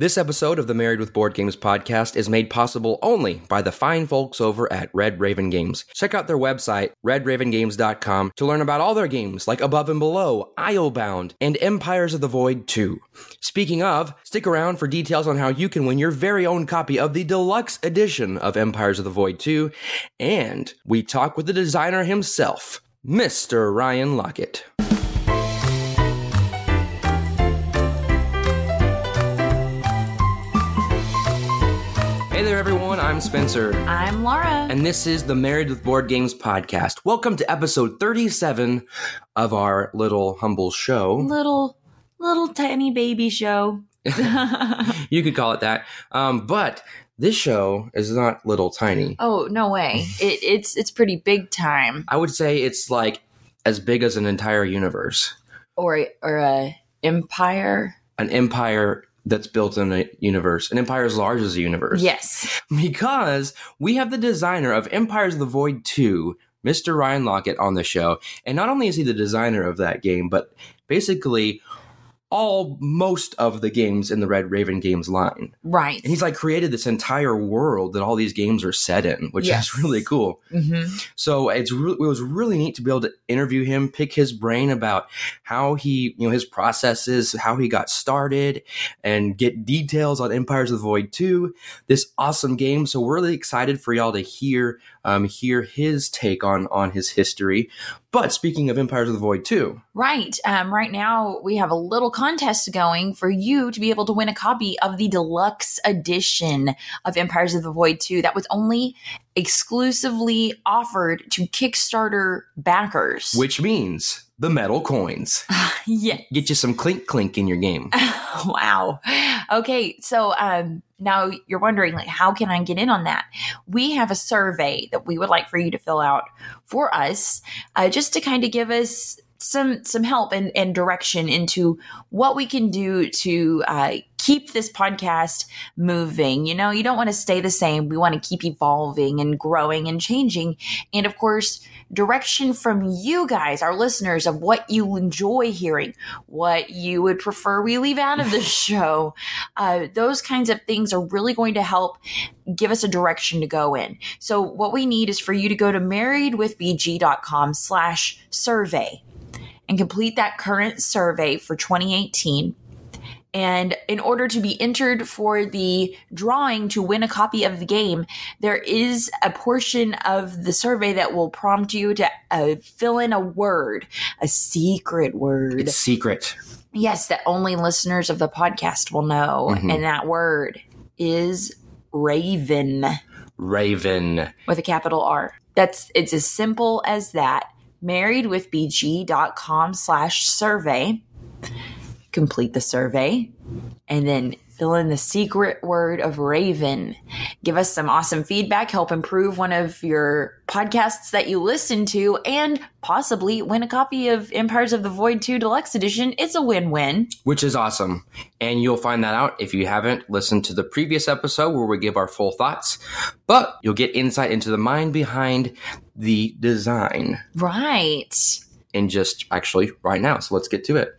This episode of the Married with Board Games podcast is made possible only by the fine folks over at Red Raven Games. Check out their website, redravengames.com, to learn about all their games like Above and Below, Islebound, and Empires of the Void II. Speaking of, stick around for details on how you can win your very own copy of the deluxe edition of Empires of the Void II, and we talk with the designer himself, Mr. Ryan Laukat. Hey there, everyone. I'm Spencer. I'm Laura. And this is the Married with Board Games podcast. Welcome to episode 37 of our little humble show. Little tiny baby show. You could call it that. But this show is not little tiny. Oh, no way. It's pretty big time. I would say it's like as big as an entire universe. Or an empire. An empire that's built in a universe, an empire as large as a universe. Yes. Because we have the designer of Empires of the Void II, Mr. Ryan Laukat, on the show. And not only is he the designer of that game, but basically most of the games in the Red Raven Games line. Right. And he's like created this entire world that all these games are set in, which is really cool. Mm-hmm. So it was really neat to be able to interview him, pick his brain about how he, his processes, how he got started, and get details on Empires of the Void 2, this awesome game. So we're really excited for y'all to hear his take on his history. But speaking of Empires of the Void 2. Right. Right now, we have a little contest going for you to be able to win a copy of the deluxe edition of Empires of the Void 2 that was only exclusively offered to Kickstarter backers. Which means the metal coins. Yeah. Get you some clink in your game. Wow. Okay. So now you're wondering, how can I get in on that? We have a survey that we would like for you to fill out for us just to kind of give us some help and direction into what we can do to keep this podcast moving. You don't want to stay the same. We want to keep evolving and growing and changing. And of course, direction from you guys, our listeners, of what you enjoy hearing, what you would prefer we leave out of the show. Those kinds of things are really going to help give us a direction to go in. So what we need is for you to go to marriedwithbg.com/survey. And complete that current survey for 2018. And in order to be entered for the drawing to win a copy of the game, there is a portion of the survey that will prompt you to fill in a word, a secret word. It's secret. Yes, that only listeners of the podcast will know. Mm-hmm. And that word is Raven. Raven. With a capital R. It's as simple as that. marriedwithbg.com/survey. Complete the survey and then fill in the secret word of Raven. Give us some awesome feedback, help improve one of your podcasts that you listen to, and possibly win a copy of Empires of the Void 2 Deluxe Edition. It's a win-win. Which is awesome. And you'll find that out if you haven't listened to the previous episode where we give our full thoughts. But you'll get insight into the mind behind the design. Right. And just actually right now. So let's get to it.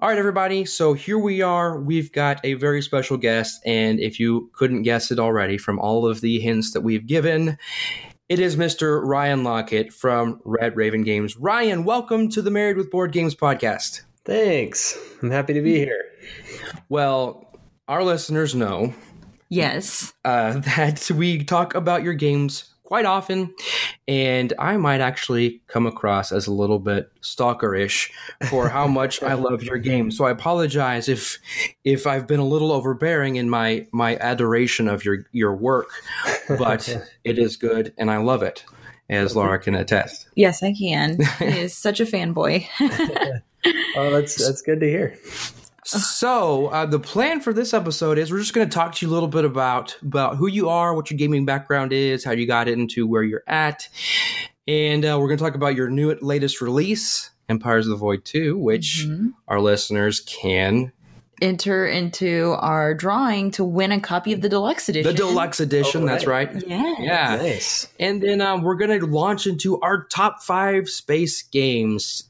All right, everybody. So here we are. We've got a very special guest. And if you couldn't guess it already from all of the hints that we've given, it is Mr. Ryan Laukat from Red Raven Games. Ryan, welcome to the Married with Board Games podcast. Thanks. I'm happy to be here. Well, our listeners know. Yes. That we talk about your games quite often, and I might actually come across as a little bit stalkerish for how much I love your game. So I apologize if I've been a little overbearing in my adoration of your work, but it is good and I love it, as Laura can attest. Yes, I can. He is such a fanboy. Oh, that's good to hear. So the plan for this episode is we're just going to talk to you a little bit about who you are, what your gaming background is, how you got into where you're at. And we're going to talk about your latest release, Empires of the Void 2, which our listeners can enter into our drawing to win a copy of the deluxe edition. The deluxe edition, oh, right. That's right. Yes. Yeah. Nice. And then we're going to launch into our top 5 space games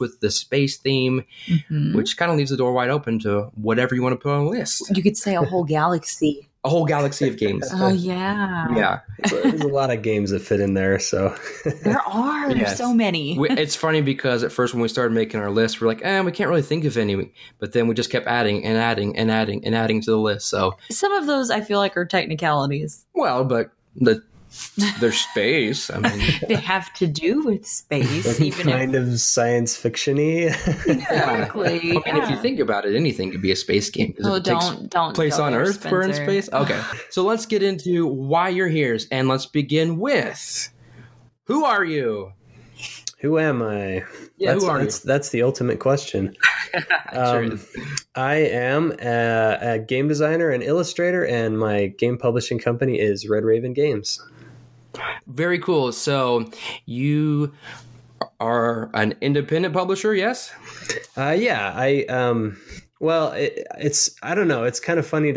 with the space theme, mm-hmm. which kind of leaves the door wide open to whatever you want to put on the list. You could say a whole galaxy. A whole galaxy of games. Oh, yeah. Yeah. There's a lot of games that fit in there. So there are. Yes. There's so many. It's funny because at first when we started making our list, we're like, we can't really think of any. But then we just kept adding and adding and adding and adding to the list. So some of those I feel like are technicalities. Well, but their space. I mean, they have to do with space, even kind of science fiction-y. Exactly. Yeah. I mean, if you think about it, anything could be a space game. Well, don't place on Earth. Spencer. We're in space. Okay, so let's get into why you're here, and let's begin with who are you? Who am I? Yeah, who are you? That's the ultimate question. I am a game designer and illustrator, and my game publishing company is Red Raven Games. Very cool. So you are an independent publisher, yes? Yeah. It's I don't know. It's kind of funny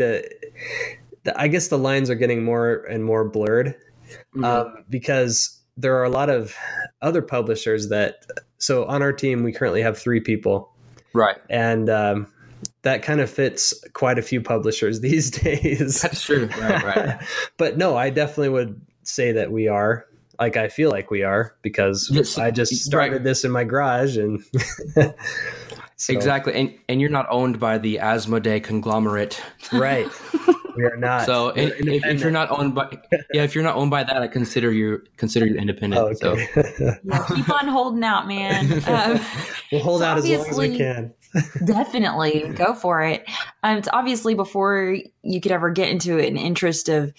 I guess the lines are getting more and more blurred because there are a lot of other publishers so on our team, we currently have 3 people. Right. And that kind of fits quite a few publishers these days. That's true. Right. But no, I definitely would say that we are, like, I feel like we are, because yes, I just started this in my garage and so. Exactly. And you're not owned by the Asmodee conglomerate, right? We are not. So if you're not owned by, if you're not owned by that, I consider you independent. Oh, okay. So yeah, keep on holding out, man. We'll hold out as long as we can. Definitely go for it. It's obviously before you could ever get into an interest of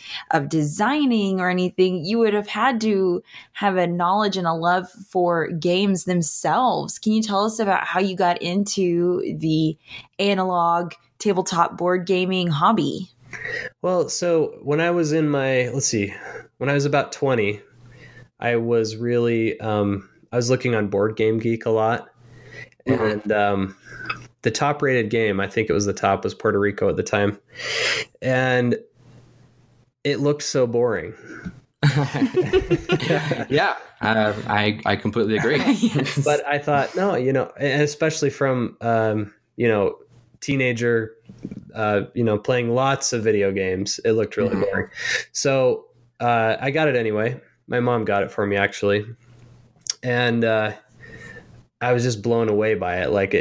designing or anything, you would have had to have a knowledge and a love for games themselves. Can you tell us about how you got into the analog tabletop board gaming hobby? Well, so when I was when I was about 20, I was really, I was looking on Board Game Geek a lot. And the top rated game, I think it was was Puerto Rico at the time. And it looked so boring. Yeah, I completely agree. Yes. But I thought, no, and especially from, teenager, playing lots of video games, it looked really boring. So I got it anyway. My mom got it for me, actually. And I was just blown away by it. Like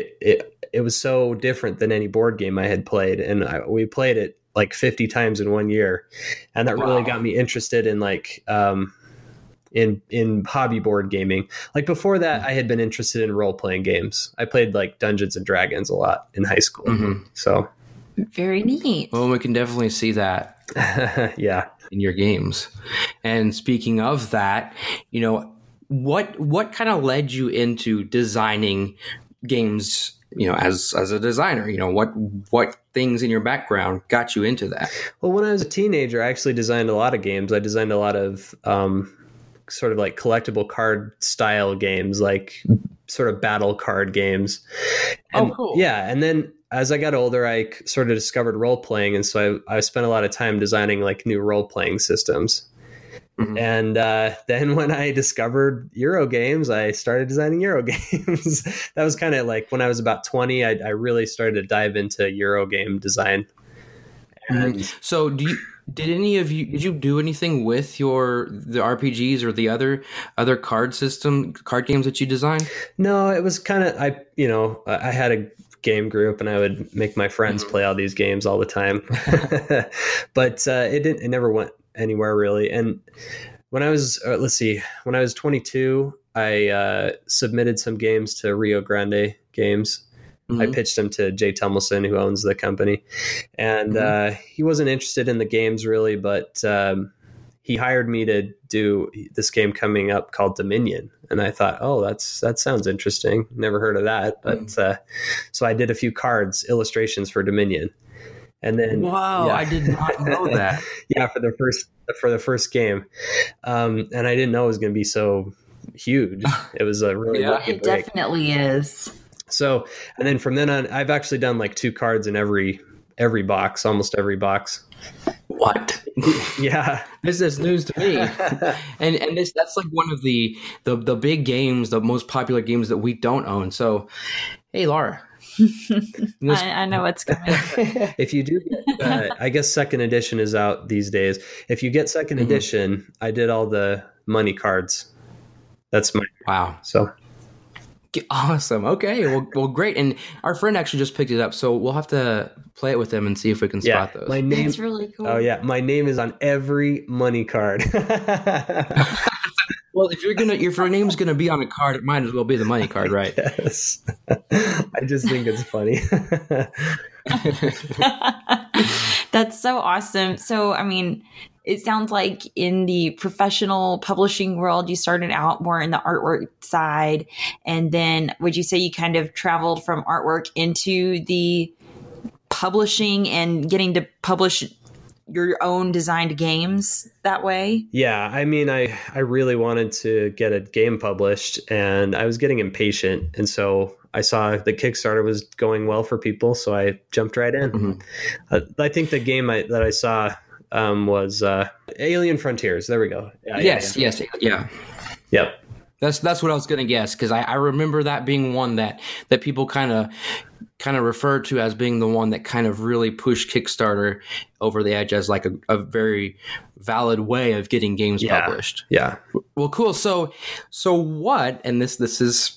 it was so different than any board game I had played. And we played it like 50 times in one year. And that really got me interested in in hobby board gaming. Like before that, I had been interested in role-playing games. I played like Dungeons and Dragons a lot in high school. Mm-hmm. So very neat. Well, we can definitely see that. Yeah. In your games. And speaking of that, what kind of led you into designing games, as a designer? What things in your background got you into that? Well, when I was a teenager, I actually designed a lot of games. I designed a lot of sort of like collectible card style games, like sort of battle card games. And, oh, cool. Yeah. And then as I got older, I sort of discovered role playing. And so I spent a lot of time designing like new role playing systems. Mm-hmm. And then when I discovered Euro games, I started designing Euro games. That was kind of like when I was about 20, I really started to dive into Euro game design. And so did you do anything with the RPGs or the other card games that you designed? No, it was kind of, I had a game group and I would make my friends play all these games all the time, but it never went anywhere really. And when I was, when I was 22, I submitted some games to Rio Grande Games. Mm-hmm. I pitched them to Jay Tomlinson, who owns the company, and he wasn't interested in the games really, but he hired me to do this game coming up called Dominion. And I thought, oh, that sounds interesting. Never heard of that. But so I did a few cards, illustrations for Dominion. And then, wow, yeah. I did not know that. Yeah. For the first game. And I didn't know it was going to be so huge. It was a really, it definitely is. So, and then from then on, I've actually done like 2 cards in every box, almost every box. What? Yeah, this is news to me. And this, that's like one of the big games, the most popular games that we don't own. So, hey, Laura. I know what's coming. If you do, I guess second edition is out these days. If you get second edition, I did all the money cards. That's my wow. So. Awesome. Okay. Well, great. And our friend actually just picked it up, so we'll have to play it with him and see if we can spot those. My name, that's really cool. Oh yeah, my name is on every money card. Well, if your name's gonna be on a card, it might as well be the money card, right? Yes. I just think it's funny. That's so awesome. So, I mean, it sounds like in the professional publishing world, you started out more in the artwork side. And then would you say you kind of traveled from artwork into the publishing and getting to publish your own designed games that way? Yeah. I mean, I really wanted to get a game published and I was getting impatient. And so I saw the Kickstarter was going well for people. So I jumped right in. Mm-hmm. I think the game that I saw... was Alien Frontiers. There we go. Yeah, Yes. That's what I was going to guess, because I remember that being one that people kind of refer to as being the one that kind of really pushed Kickstarter over the edge as like a very valid way of getting games published. Yeah. Well, cool. So what, and this is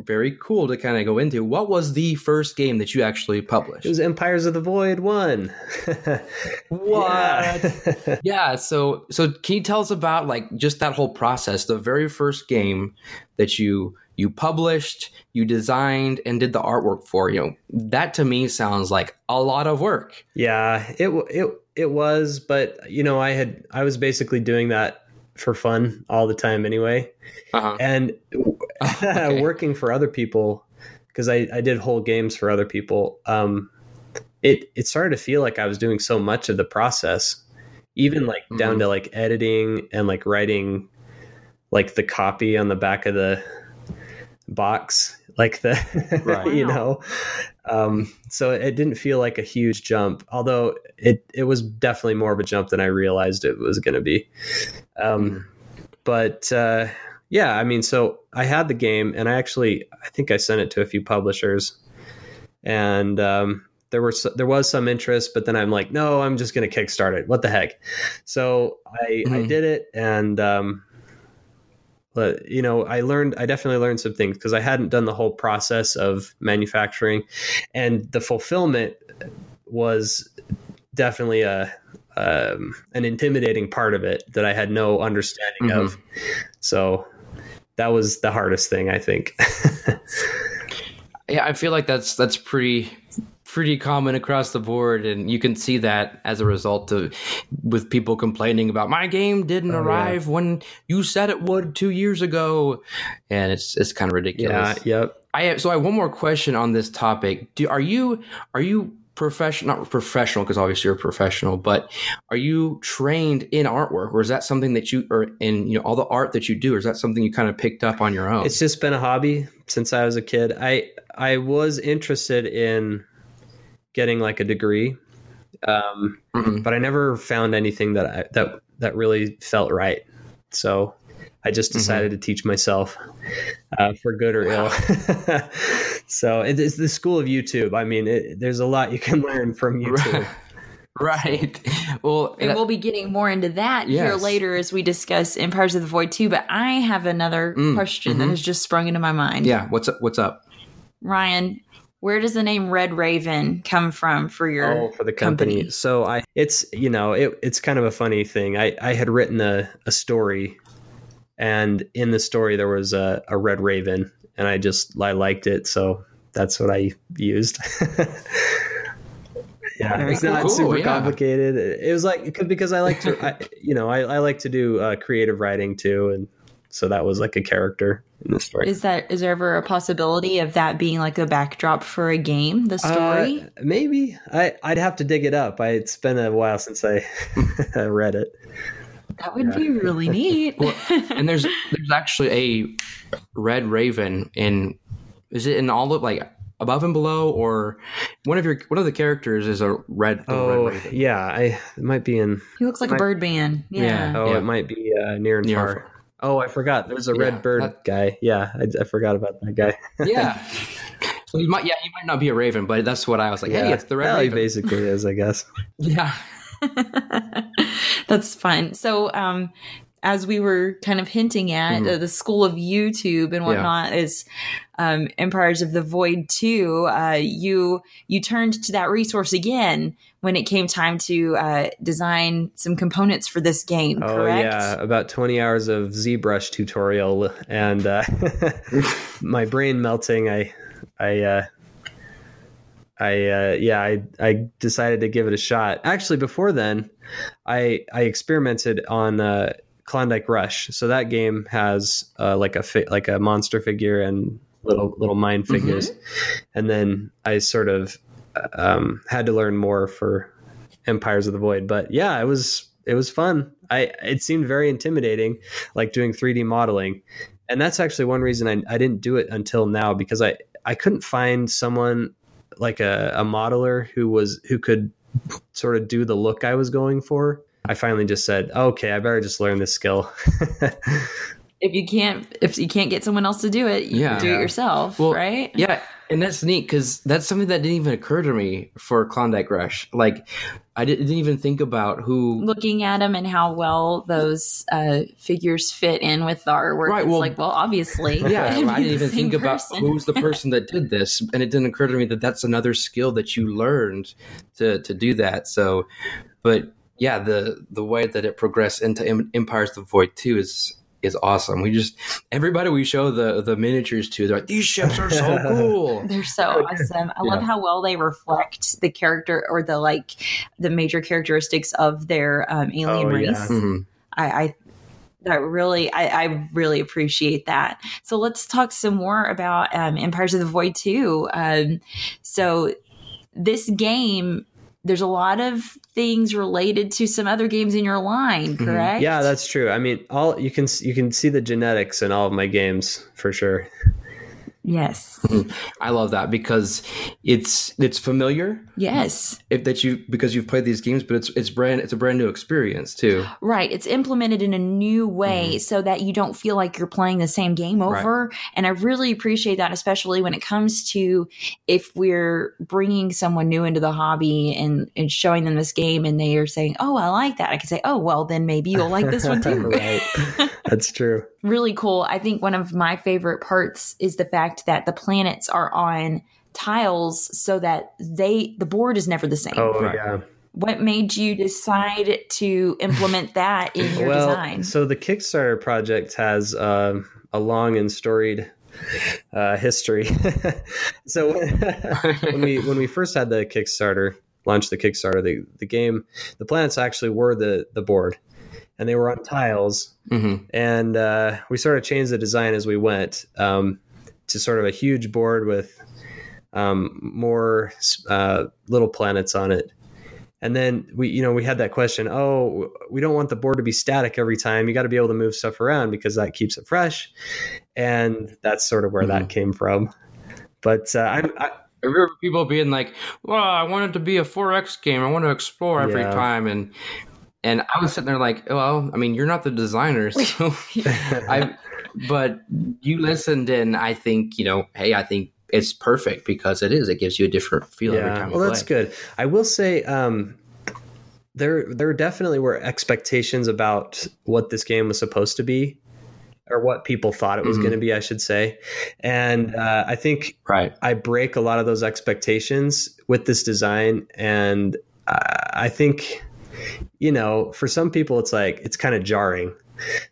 very cool to kind of go into. What was the first game that you actually published? It was Empires of the Void II. What? Yeah. So can you tell us about like just that whole process? The very first game that you published, you designed, and did the artwork for. You know, that to me sounds like a lot of work. Yeah, it was, but you know, I was basically doing that for fun all the time anyway. Uh-huh. And working for other people, because I did whole games for other people, it started to feel like I was doing so much of the process, even like down to like editing and like writing like the copy on the back of the box, like the right. You know, so it didn't feel like a huge jump, although it was definitely more of a jump than I realized it was going to be. Yeah, I mean, so I had the game and I think I sent it to a few publishers, and there was some interest, but then I'm like, no, I'm just going to Kickstart it. What the heck? So I did it, and you know, I definitely learned some things, because I hadn't done the whole process of manufacturing, and the fulfillment was definitely an intimidating part of it that I had no understanding of. So that was the hardest thing, I think. Yeah, I feel like that's pretty common across the board, and you can see that as a result with people complaining about my game didn't arrive when you said it would 2 years ago, and it's kind of ridiculous. Yeah, yep. So I have one more question on this topic. Are you not professional, because obviously you're a professional, but are you trained in artwork, or is that something that you are in, you know, all the art that you do, or is that something you kind of picked up on your own? It's just been a hobby since I was a kid. I was interested in getting like a degree, but I never found anything that really felt right. So I just decided to teach myself, for good or ill. So it's the school of YouTube. I mean, there's a lot you can learn from YouTube. Right. Well, and we'll be getting more into that here later as we discuss Empires of the Void II. But I have another question that has just sprung into my mind. Yeah. What's up? Ryan, where does the name Red Raven come from for your for the company? So it's kind of a funny thing. I had written a story, and in the story there was a red raven, and I liked it, so that's what I used. Yeah, it's not super complicated. It was like, because I like to, I like to do creative writing too, and so that was like a character in the story. Is there ever a possibility of that being like a backdrop for a game? The story, maybe. I'd have to dig it up. It's been a while since I read it. That would be really neat. Well, and there's actually a Red Raven in Is it in all of like Above and Below, or one of the characters is a red? Red Raven. Yeah, it might be in. He looks like a bird man. Yeah. It might be near and far. Oh, I forgot. There's a red bird guy. Yeah, I forgot about that guy. Yeah. So he might not be a raven, but that's what I was like. Yeah. Hey, it's the red raven. He basically is, I guess. Yeah. That's fun. So, as we were kind of hinting at, the school of YouTube and whatnot is Empires of the Void II. You turned to that resource again when it came time to design some components for this game, correct? Oh, yeah. About 20 hours of ZBrush tutorial and my brain melting. I decided to give it a shot. Actually, before then, I experimented on Klondike Rush. So that game has like a monster figure and little mine figures, and then I sort of had to learn more for Empires of the Void. But yeah, it was fun. It seemed very intimidating, like doing 3D modeling, and that's actually one reason I didn't do it until now, because I couldn't find someone like a modeler who could sort of do the look I was going for. I finally just said, okay, I better just learn this skill. if you can't get someone else to do it, you can do it yourself, right? Yeah. And that's neat, because that's something that didn't even occur to me for Klondike Rush. Like, I didn't even think about who... Looking at them and how well those figures fit in with the artwork. Right, obviously. Yeah, I didn't even think about who's the person that did this. And it didn't occur to me that that's another skill that you learned to do that. So, but yeah, the way that it progressed into Empires of the Void 2 is awesome. We just, everybody we show the miniatures to, they're like, these ships are so cool. They're so awesome. I love how well they reflect the character or the major characteristics of their alien race. Yeah. Mm-hmm. I really appreciate that. So let's talk some more about Empires of the Void 2. So this game, there's a lot of things related to some other games in your line, correct? Yeah, that's true. I mean, all you can see the genetics in all of my games for sure. Yes. I love that, because it's familiar. Yes. Because you've played these games, but it's a brand new experience too. Right. It's implemented in a new way so that you don't feel like you're playing the same game over. Right. And I really appreciate that, especially when it comes to if we're bringing someone new into the hobby and showing them this game and they are saying, oh, I like that. I can say, oh, well, then maybe you'll like this one too. Right. That's true. Really cool. I think one of my favorite parts is the fact that the planets are on tiles so that the board is never the same. Oh, yeah. What made you decide to implement that in your design? So the Kickstarter project has a long and storied history. So when we first had the Kickstarter, launched the Kickstarter, the game, the planets actually were the board. And they were on tiles, and we sort of changed the design as we went to sort of a huge board with more little planets on it. And then we had that question, we don't want the board to be static every time. You got to be able to move stuff around because that keeps it fresh, and that's sort of where that came from. But I remember people being like, "Well, I want it to be a 4X game. I want to explore every time." And I was sitting there like, well, I mean, you're not the designer, so but you listened, and I think, hey, I think it's perfect because it is. It gives you a different feel every time. Well, that's good. I will say there definitely were expectations about what this game was supposed to be, or what people thought it was going to be, I should say. And I think I break a lot of those expectations with this design, and I think... for some people it's like, it's kind of jarring.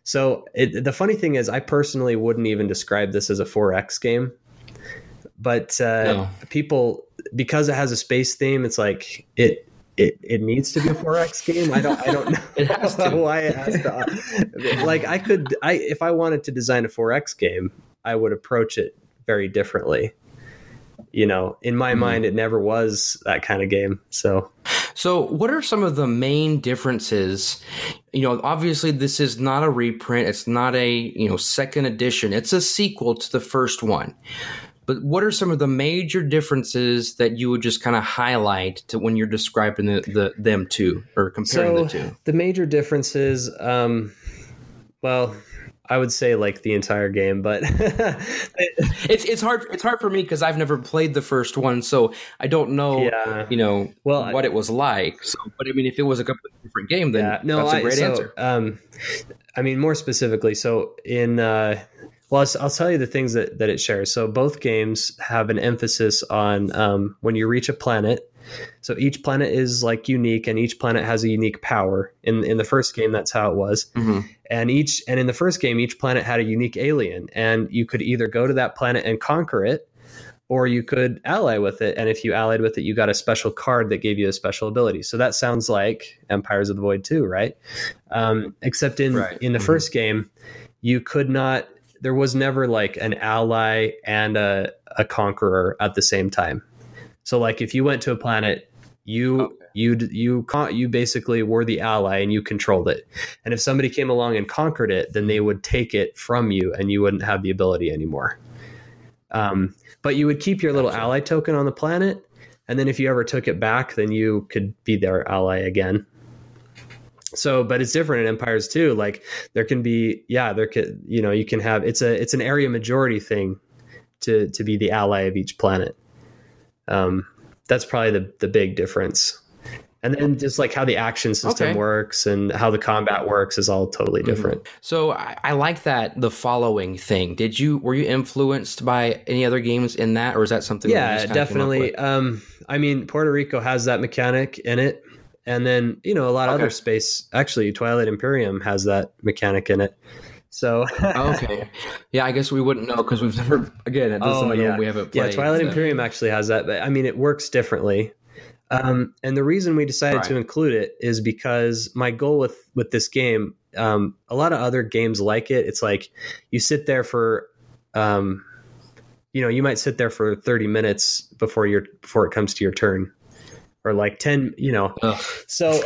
So the funny thing is I personally wouldn't even describe this as a 4X game, but people, because it has a space theme, it's like it needs to be a 4X game. I don't know why it has to. Like if I wanted to design a 4X game, I would approach it very differently. In my mind, it never was that kind of game. So what are some of the main differences? Obviously this is not a reprint. It's not a second edition. It's a sequel to the first one. But what are some of the major differences that you would just kind of highlight to when you're describing them two or comparing the two? The major differences, well, I would say like the entire game, but it's hard. It's hard for me because I've never played the first one, so I don't know, what it was like. So, but I mean, if it was a completely different game, then that's a great answer. I mean, more specifically, so in I'll tell you the things that it shares. So both games have an emphasis on when you reach a planet. So each planet is like unique, and each planet has a unique power. In the first game, that's how it was. Mm-hmm. And in the first game, each planet had a unique alien, and you could either go to that planet and conquer it, or you could ally with it. And if you allied with it, you got a special card that gave you a special ability. So that sounds like Empires of the Void II, right? Except in the first game, you could not. There was never like an ally and a conqueror at the same time. So like if you went to a planet, you basically were the ally and you controlled it. And if somebody came along and conquered it, then they would take it from you and you wouldn't have the ability anymore. But you would keep your little ally token on the planet. And then if you ever took it back, then you could be their ally again. So, but it's different in Empires too. Like there can be, you can have, it's an area majority thing to be the ally of each planet. That's probably the big difference. And then just like how the action system works and how the combat works is all totally different. Mm-hmm. So I like that the following thing. Were you influenced by any other games in that, or is that something? Yeah, that definitely. I mean, Puerto Rico has that mechanic in it. And then, a lot of other space, actually Twilight Imperium has that mechanic in it. So, I guess we wouldn't know because we've never, again, at this we haven't played. Yeah, Twilight Imperium actually has that, but I mean, it works differently. And the reason we decided to include it is because my goal with this game, a lot of other games like it, it's like you sit there for, you might sit there for 30 minutes before it comes to your turn. Or like 10, So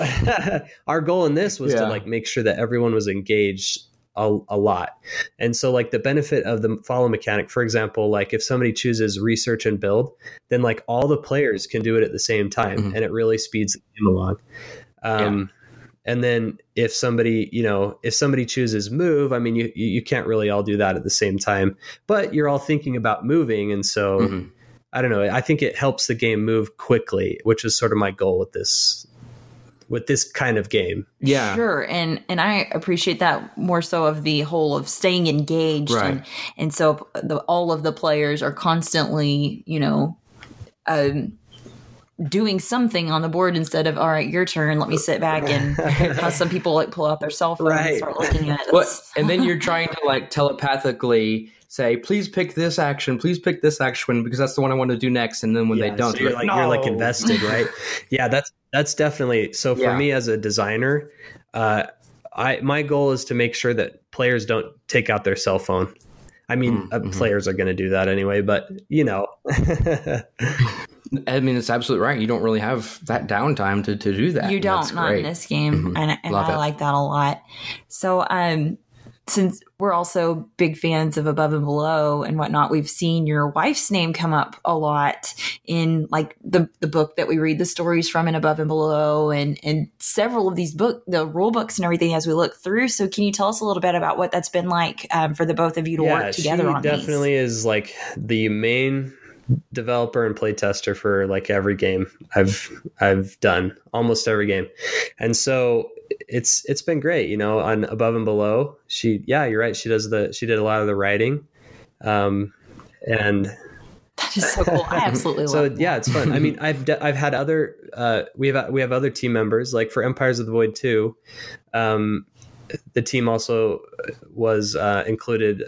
our goal in this was to like make sure that everyone was engaged a lot. And so like the benefit of the follow mechanic, for example, like if somebody chooses research and build, then like all the players can do it at the same time. Mm-hmm. And it really speeds the game along. And then if somebody, if somebody chooses move, I mean, you can't really all do that at the same time, but you're all thinking about moving. And so I don't know. I think it helps the game move quickly, which is sort of my goal with this kind of game. Yeah, sure. And I appreciate that more so of the whole of staying engaged. Right. And so all of the players are constantly, doing something on the board instead of, all right, your turn, let me sit back and how some people like pull out their cell phone and start looking at it. Well, and then you're trying to like telepathically say, please pick this action because that's the one I want to do next. And then when they don't, so you're like, no. You're like invested, right? Yeah, that's definitely. So for me as a designer, my goal is to make sure that players don't take out their cell phone. I mean, players are going to do that anyway, but I mean, it's absolutely right. You don't really have that downtime to do that. You don't, not in this game. Mm-hmm. And I like that a lot. So, since we're also big fans of Above and Below and whatnot, we've seen your wife's name come up a lot in like the book that we read the stories from in Above and Below and several of these the rule books and everything as we look through. So can you tell us a little bit about what that's been like for the both of you to work together on these? She definitely is like the main developer and play tester for like every game I've done, almost every game. And so it's been great, on Above and Below. You're right. She did a lot of the writing. And that is so cool. I absolutely love it. So yeah, it's fun. I mean, I've had other, we have other team members like for Empires of the Void II. The team also was, included,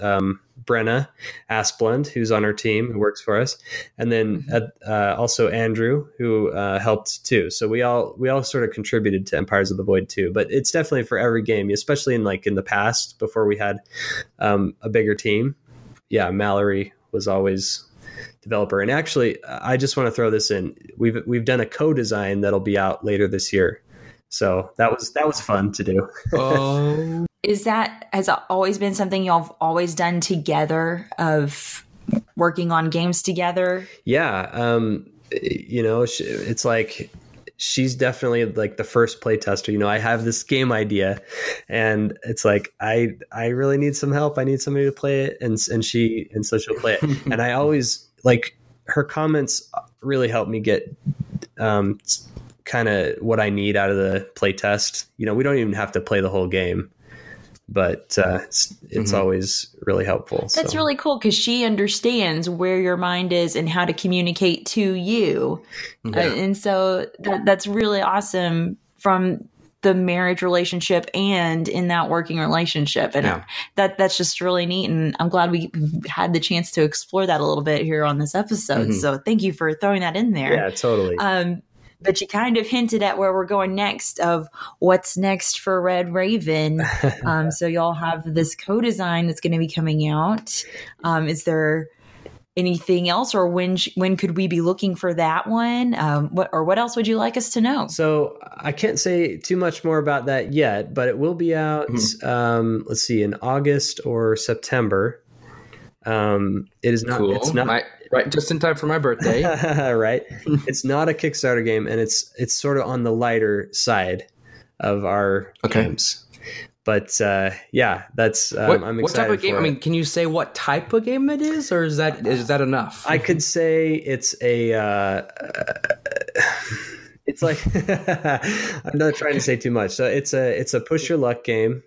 Brenna Asplund, who's on our team, who works for us, and then also Andrew, who helped too. So we all sort of contributed to Empires of the Void too. But it's definitely for every game, especially in the past before we had a bigger team. Yeah, Mallory was always developer, and actually, I just want to throw this in. We've done a co-design that'll be out later this year. So that was fun to do. Has always been something y'all have always done together of working on games together? Yeah. You know, it's like, she's definitely like the first play tester. You know, I have this game idea and it's like, I really need some help. I need somebody to play it. And so she'll play it. And I always like her comments really help me get, kind of what I need out of the play test. You know, we don't even have to play the whole game, but it's always really helpful. That's really cool because she understands where your mind is and how to communicate to you. Yeah. And so that's really awesome from the marriage relationship and in that working relationship. And that's just really neat. And I'm glad we had the chance to explore that a little bit here on this episode. Mm-hmm. So thank you for throwing that in there. Yeah, totally. But you kind of hinted at where we're going next of what's next for Red Raven. So y'all have this co-design that's going to be coming out. Is there anything else, or when could we be looking for that one? What else would you like us to know? So I can't say too much more about that yet, but it will be out, let's see, in August or September. It is not, cool. It's not right, just in time for my birthday. Right. It's not a Kickstarter game, and it's sort of on the lighter side of our games. But that's I'm excited. What type of game? I mean, can you say what type of game it is, or is that enough? I could say it's a it's like I'm not trying to say too much. So it's a push your luck game.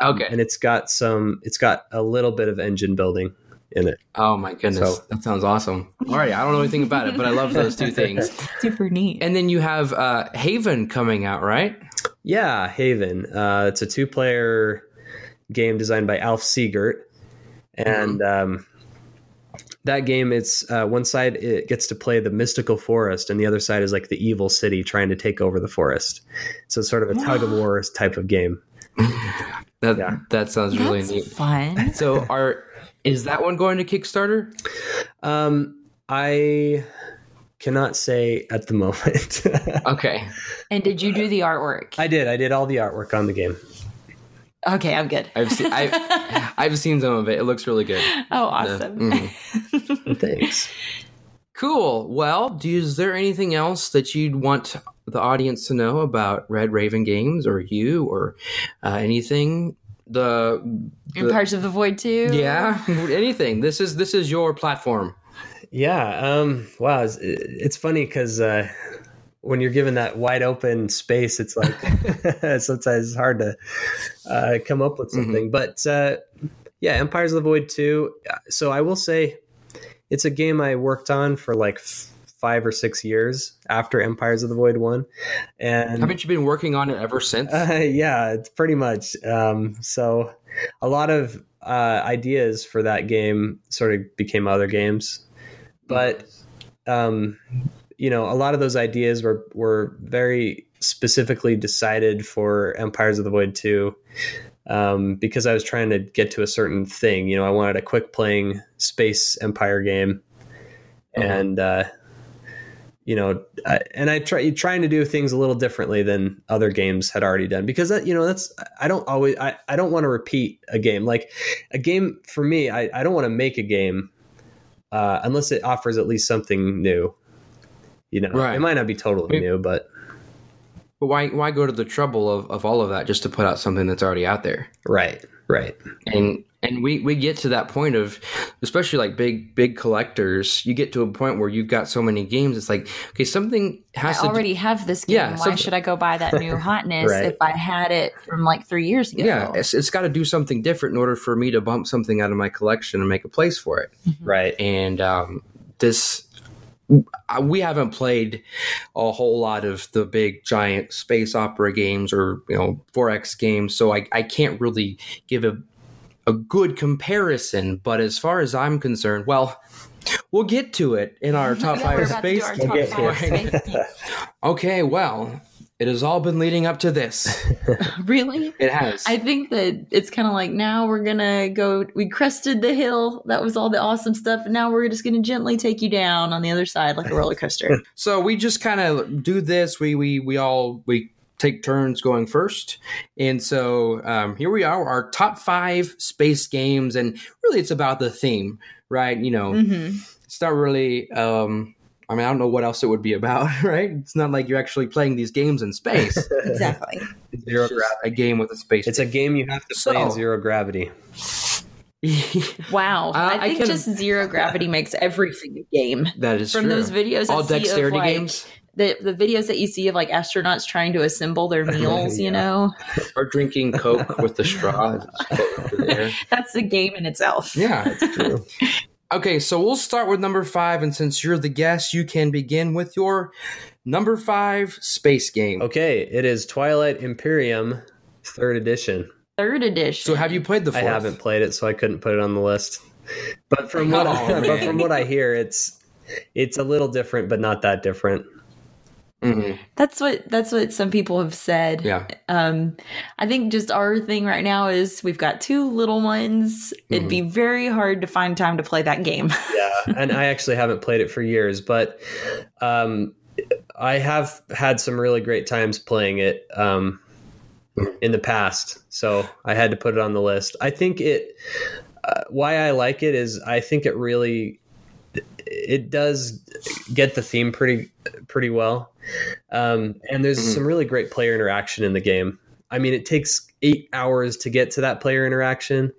And it's got a little bit of engine building in it. Oh my goodness. So, that sounds awesome. All right. I don't know anything about it, but I love those two things. Super neat. And then you have Haven coming out, right? Yeah. Haven. It's a 2-player game designed by Alf Siegert. And that game, it's one side, it gets to play the mystical forest, and the other side is like the evil city trying to take over the forest. So it's sort of a tug of war type of game. That sounds really neat. Fun. So is that one going to Kickstarter? I cannot say at the moment. Okay. And did you do the artwork? I did all the artwork on the game. Okay, I'm good. I've seen some of it. It looks really good. Oh, awesome. Thanks. Cool. Well, is there anything else that you'd want the audience to know about Red Raven Games or you or anything? The Empires of the Void II? Yeah, anything. This is your platform. Yeah. Wow. It's funny because when you're given that wide open space, it's like sometimes it's hard to come up with something. But Empires of the Void II. So I will say it's a game I worked on for like 5 or 6 years after Empires of the Void 1. And haven't you been working on it ever since? Yeah, pretty much. So a lot of ideas for that game sort of became other games. But, you know, a lot of those ideas were very specifically decided for Empires of the Void 2 because I was trying to get to a certain thing. You know, I wanted a quick playing space empire game. And... you know, trying to do things a little differently than other games had already done, because that, you know, that's, I don't want to repeat a game. Like a game for me, I don't want to make a game unless it offers at least something new, you know. Right. It might not be totally new, but why go to the trouble of all of that just to put out something that's already out there? Right. And we get to that point of, especially like big collectors, you get to a point where you've got so many games. It's like, okay, something has to... I already have this game. Yeah, why should I go buy that new hotness if I had it from like 3 years ago? Yeah, it's got to do something different in order for me to bump something out of my collection and make a place for it. Mm-hmm. Right. And we haven't played a whole lot of the big giant space opera games or, you know, 4X games. So I can't really give a good comparison, but as far as I'm concerned, well, we'll get to it in our top 5 space. Okay, well, it has all been leading up to this. Really? It has. I think that it's kind of like, now we're going to go, we crested the hill, that was all the awesome stuff, and now we're just going to gently take you down on the other side like a roller coaster. So we just kind of do this, we all, we take turns going first. And so here we are, our top 5 space games. And really, it's about the theme, right? You know, it's not really... I mean, I don't know what else it would be about, right? It's not like you're actually playing these games in space. Exactly. Zero gravity. A game with a space. It's a game you have to play in zero gravity. Wow. I think just zero gravity makes everything a game. That is true. From those videos. All dexterity games. The videos that you see of like astronauts trying to assemble their meals, you know, or drinking Coke with the straw. That's a game in itself. Yeah, it's true. Okay, so we'll start with number 5, and since you're the guest, you can begin with your number 5 space game. Okay, it is Twilight Imperium 3rd Edition. 3rd Edition. So have you played the 4th? I haven't played it, so I couldn't put it on the list. But from what I hear, it's a little different, but not that different. Mm-hmm. That's what some people have said. Yeah. I think just our thing right now is we've got 2 little ones. Mm-hmm. It'd be very hard to find time to play that game. Yeah. And I actually haven't played it for years, but I have had some really great times playing it in the past. So I had to put it on the list. I think it why I like it is I think it really it does get the theme pretty well. And there's some really great player interaction in the game. I mean, it takes 8 hours to get to that player interaction,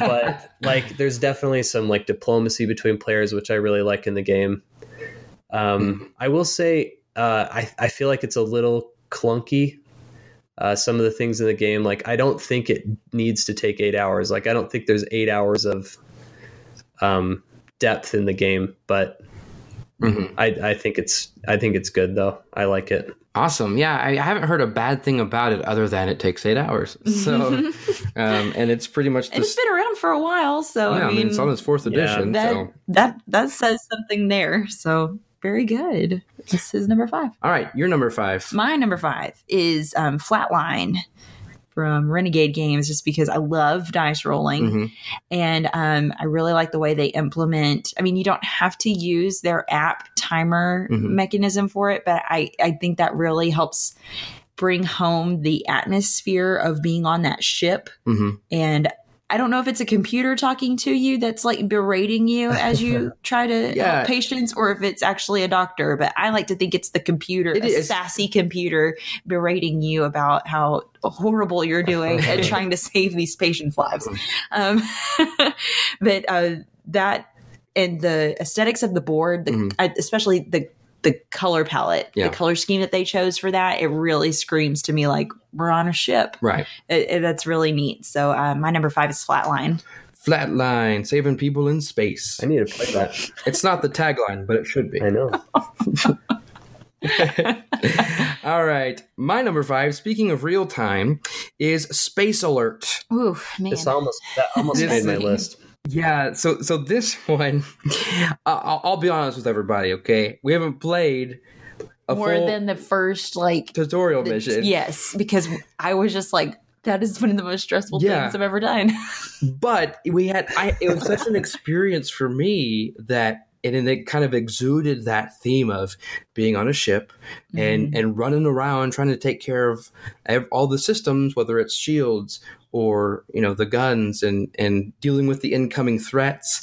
but like, there's definitely some like diplomacy between players, which I really like in the game. I will say, I feel like it's a little clunky. Some of the things in the game, like, I don't think it needs to take 8 hours. Like, I don't think there's 8 hours of, depth in the game, but I think it's good though. I like it. Awesome. Yeah, I haven't heard a bad thing about it other than it takes 8 hours. So, and it's pretty much. And it's been around for a while, so yeah, I mean it's on its 4th edition. That says something there. So very good. This is number 5. All right, your number 5. My number 5 is Flatline from Renegade Games, just because I love dice rolling. And I really like the way they implement. I mean, you don't have to use their app timer mechanism for it, but I think that really helps bring home the atmosphere of being on that ship. And I don't know if it's a computer talking to you that's like berating you as you try to help patients, or if it's actually a doctor, but I like to think it's the computer, sassy computer berating you about how horrible you're doing and trying to save these patients' lives. But that and the aesthetics of the board, especially the color palette, the color scheme that they chose for that, it really screams to me like we're on a ship. Right. That's really neat. So my number 5 is Flatline. Flatline, saving people in space. I need to play that. It's not the tagline, but it should be. I know. All right. My number 5, speaking of real time, is Space Alert. Oof, man. That almost made my list. Yeah. So this one, I'll be honest with everybody. Okay. We haven't played more than the first like tutorial mission. Yes. Because I was just like, that is one of the most stressful things I've ever done. But it was such an experience for me that, and it kind of exuded that theme of being on a ship and running around trying to take care of all the systems, whether it's shields or, you know, the guns and dealing with the incoming threats,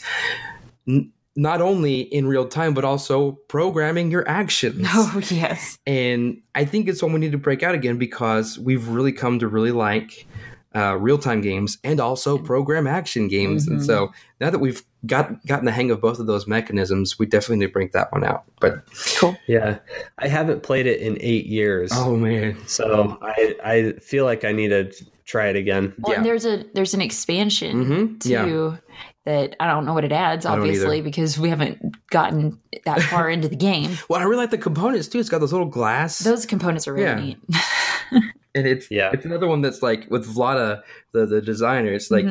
not only in real time, but also programming your actions. Oh, yes. And I think it's one we need to break out again because we've really come to really like real-time games and also program action games. And so now that we've gotten the hang of both of those mechanisms, we definitely need to bring that one out. But cool. Yeah. I haven't played it in 8 years. Oh man. So I feel like I need to try it again. Well, and there's an expansion to that. I don't know what it adds, obviously, because we haven't gotten that far into the game. Well, I really like the components too. It's got those little glass. Those components are really neat. And it's another one that's like with Vlada, the designer. It's like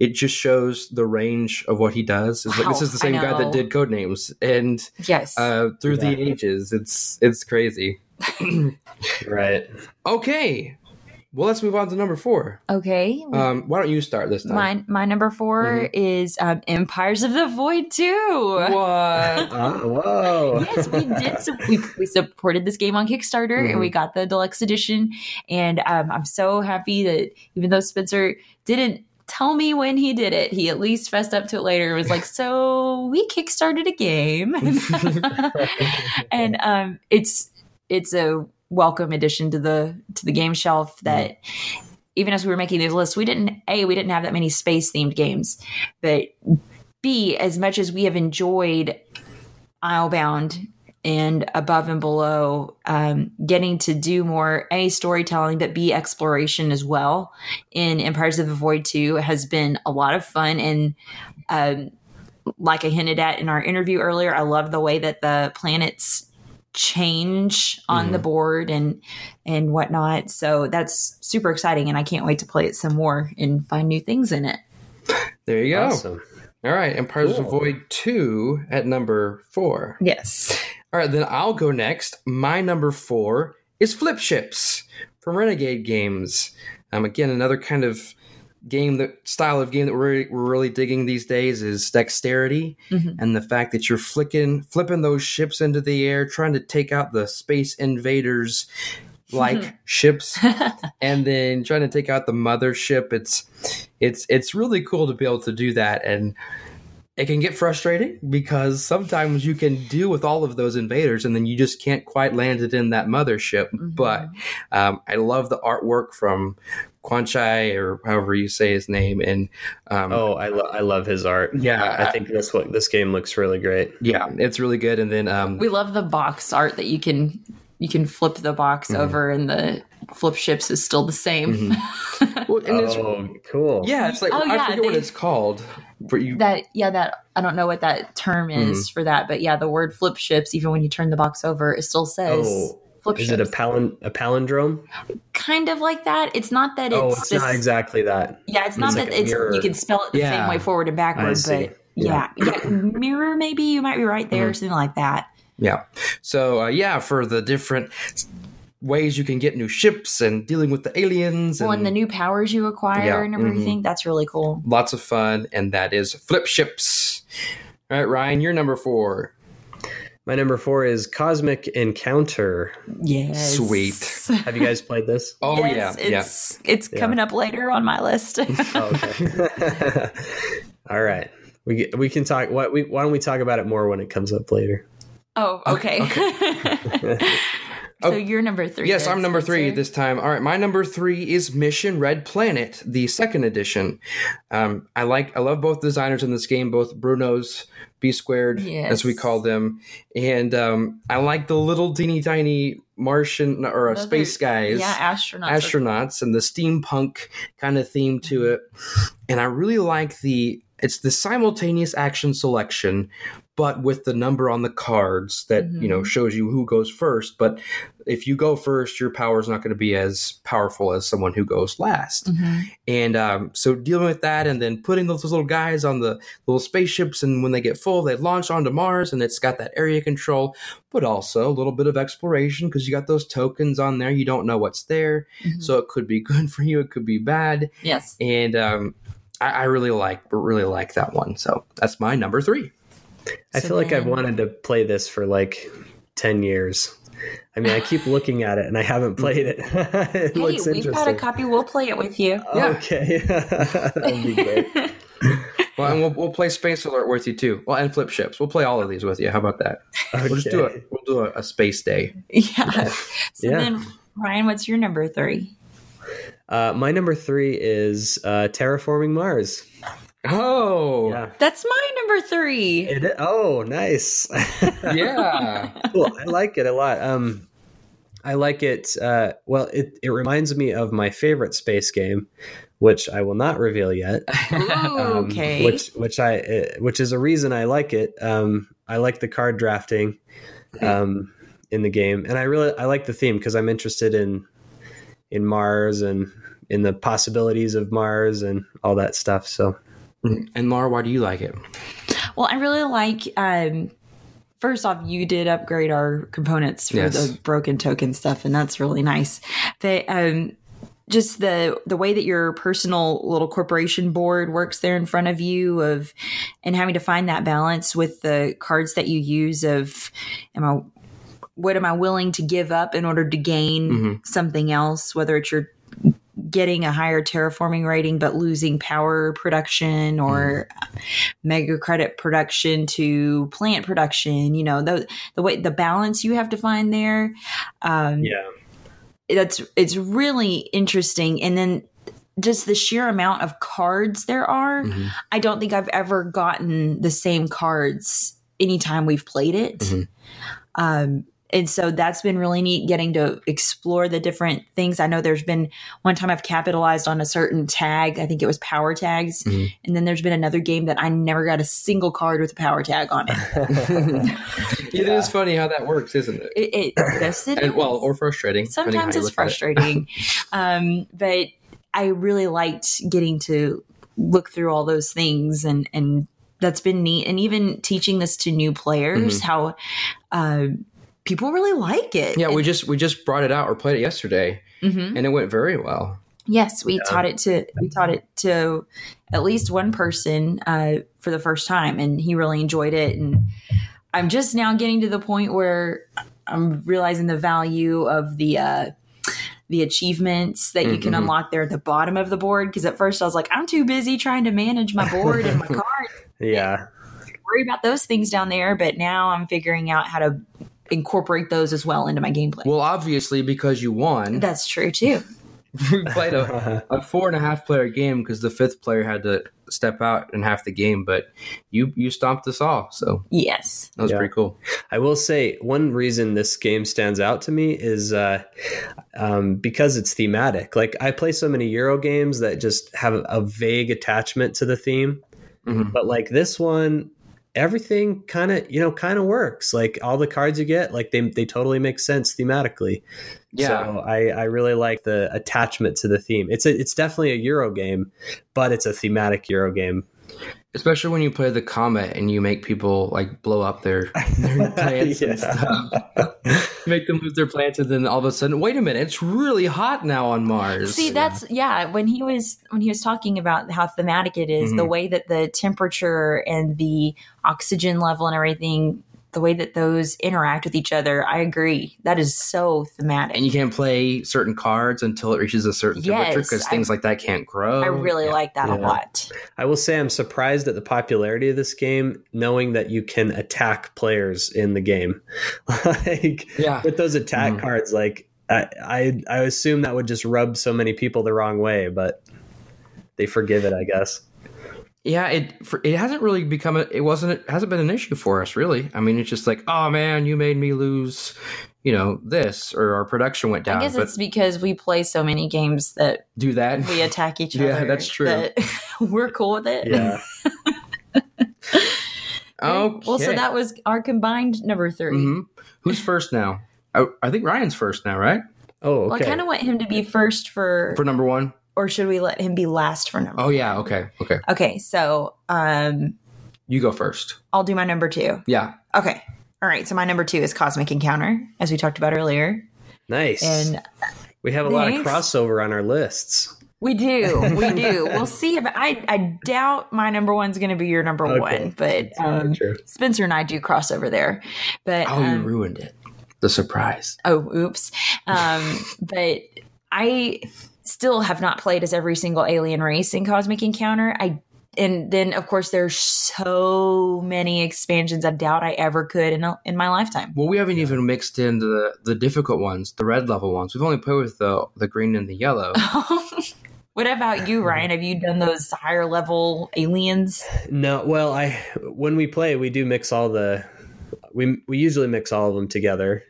it just shows the range of what he does. It's like this is the same guy that did Codenames, and through the ages, it's crazy. Right. Okay. Well, let's move on to number four. Okay. Why don't you start this time? My number four is Empires of the Void II. What? Whoa. Yes, we did. We supported this game on Kickstarter, and we got the deluxe edition. And I'm so happy that even though Spencer didn't tell me when he did it, he at least fessed up to it later. It was like, so we kickstarted a game. And it's a welcome addition to the game shelf that even as we were making these lists, we didn't have that many space themed games, but B, as much as we have enjoyed Islebound and Above and Below, getting to do more A, storytelling, but B, exploration as well in Empires of the Void 2 has been a lot of fun. And like I hinted at in our interview earlier, I love the way that the planets change on the board and whatnot. So that's super exciting, and I can't wait to play it some more and find new things in it. There you go. Awesome. All right, Empires of the Void 2 at number 4. Yes. All right, then I'll go next. My number 4 is Flip Ships from Renegade Games. Again, another kind of style of game that we're really digging these days is dexterity and the fact that you're flipping those ships into the air, trying to take out the space invaders like ships, and then trying to take out the mothership. It's really cool to be able to do that, and it can get frustrating because sometimes you can deal with all of those invaders and then you just can't quite land it in that mothership. But I love the artwork from Quan Chai, or however you say his name, and I love his art. Yeah, I think this game looks really great. Yeah, it's really good. And then we love the box art that you can flip the box over, and the Flip Ships is still the same. Well, and it's cool. Yeah, it's like I forget what it's called. That I don't know what that term is for that, but yeah, the word Flip Ships, even when you turn the box over, it still says. Oh. Is it a palindrome? Kind of like that. It's not that it's not exactly that. Yeah, it's not like that it's mirror. You can spell it the same way forward and backward, but yeah. Mirror, maybe you might be right there, or something like that. Yeah. So for the different ways you can get new ships and dealing with the aliens and the new powers you acquire and everything, that's really cool. Lots of fun, and that is Flip Ships. All right, Ryan, you're number 4. My number 4 is Cosmic Encounter. Yes. Sweet. Have you guys played this? Oh, yes, yeah. It's coming up later on my list. Oh, okay. All right. We can talk. Why don't we talk about it more when it comes up later? Oh, okay. So you're number 3. Yes, I'm number 3 this time. All right, my number 3 is Mission Red Planet, the second edition. I love both designers in this game, both Bruno's, B-squared, as we call them, and I like the little teeny tiny Martian or space guys, astronauts, and the steampunk kind of theme to it. And I really like the simultaneous action selection, but with the number on the cards that shows you who goes first. But if you go first, your power is not going to be as powerful as someone who goes last. And so dealing with that, and then putting those little guys on the little spaceships, and when they get full, they launch onto Mars, and it's got that area control, but also a little bit of exploration because you got those tokens on there. You don't know what's there, so it could be good for you, it could be bad. Yes, and I really like that one. So that's my number 3. I feel like I've wanted to play this for like 10 years. I mean, I keep looking at it and I haven't played it. It looks interesting. We've got a copy. We'll play it with you. Yeah. Okay. That'd be great. Well, and we'll play Space Alert with you too. Well, and Flip Ships. We'll play all of these with you. How about that? Okay. We'll just do it. We'll do a space day. Yeah. So then, Ryan, what's your number 3? My number 3 is Terraforming Mars. Oh, yeah. That's my number 3. Nice. Yeah. Cool. I like it a lot. I like it. It reminds me of my favorite space game, which I will not reveal yet. Okay. Which is a reason I like it. I like the card drafting in the game, and I like the theme because I'm interested in Mars and in the possibilities of Mars and all that stuff. So. And Laura, why do you like it? Well, I really like, first off, you did upgrade our components for the broken token stuff, and that's really nice. But just the way that your personal little corporation board works there in front of you, of and having to find that balance with the cards that you use of what am I willing to give up in order to gain something else, whether it's you're getting a higher terraforming rating but losing power production or mega credit production to plant production, you know, the way the balance you have to find there. It's really interesting. And then just the sheer amount of cards there are. I don't think I've ever gotten the same cards anytime we've played it. And so that's been really neat, getting to explore the different things. I know there's been one time I've capitalized on a certain tag. I think it was power tags. And then there's been another game that I never got a single card with a power tag on it. It is funny how that works, isn't it? Yes, it is. Well, or frustrating. Sometimes it's frustrating. But I really liked getting to look through all those things, and that's been neat. And even teaching this to new players, how people really like it. Yeah, we just brought it out or played it yesterday, and it went very well. Yes, we taught it to at least one person for the first time, and he really enjoyed it. And I'm just now getting to the point where I'm realizing the value of the achievements that you can unlock there at the bottom of the board, because at first I was like, I'm too busy trying to manage my board and my cards. Worry about those things down there, but now I'm figuring out how to incorporate those as well into my gameplay. Well, obviously, because you won. That's true too. We played a 4.5 player game because the fifth player had to step out in half the game, but you stomped us all. So yes, that was pretty cool. I will say one reason this game stands out to me is because it's thematic. Like, I play so many Euro games that just have a vague attachment to the theme, but like this one, everything kind of works. Like, all the cards you get, like they totally make sense thematically. So I really like the attachment to the theme. It's definitely a Euro game, but it's a thematic Euro game. Especially when you play the comet and you make people like blow up their plants and stuff. Make them lose their plants, and then all of a sudden, wait a minute, it's really hot now on Mars. See, when he was talking about how thematic it is, the way that the temperature and the oxygen level and everything, the way that those interact with each other, I agree. That is so thematic. And you can't play certain cards until it reaches a certain temperature, because things like that can't grow. I really like that a lot. I will say I'm surprised at the popularity of this game, knowing that you can attack players in the game. With those attack cards, like I assume that would just rub so many people the wrong way, but they forgive it, I guess. Yeah, it hasn't really become it hasn't been an issue for us, really. I mean, it's just like, oh man, you made me lose, this, or our production went down. I guess it's because we play so many games that do that. We attack each other. Yeah, that's true. That we're cool with it. Yeah. Okay. Well, so that was our combined number 3. Who's first now? I think Ryan's first now, right? Oh, okay. Well, I kind of want him to be first for number 1. Or should we let him be last for number 1? Oh, yeah. Okay. Okay. So you go first. I'll do my number 2. Yeah. Okay. All right. So my number 2 is Cosmic Encounter, as we talked about earlier. Nice. And we have a lot of crossover on our lists. We do. We'll see. If I doubt my number 1's going to be your number 1. But Spencer and I do crossover there. But you ruined it. The surprise. Oh, oops. But I still have not played as every single alien race in Cosmic Encounter. And then, of course, there's so many expansions. I doubt I ever could in my lifetime. Well, we haven't even mixed in the difficult ones, the red level ones. We've only played with the green and the yellow. What about you, Ryan? Have you done those higher level aliens? No. Well, when we play, we do mix all we usually mix all of them together.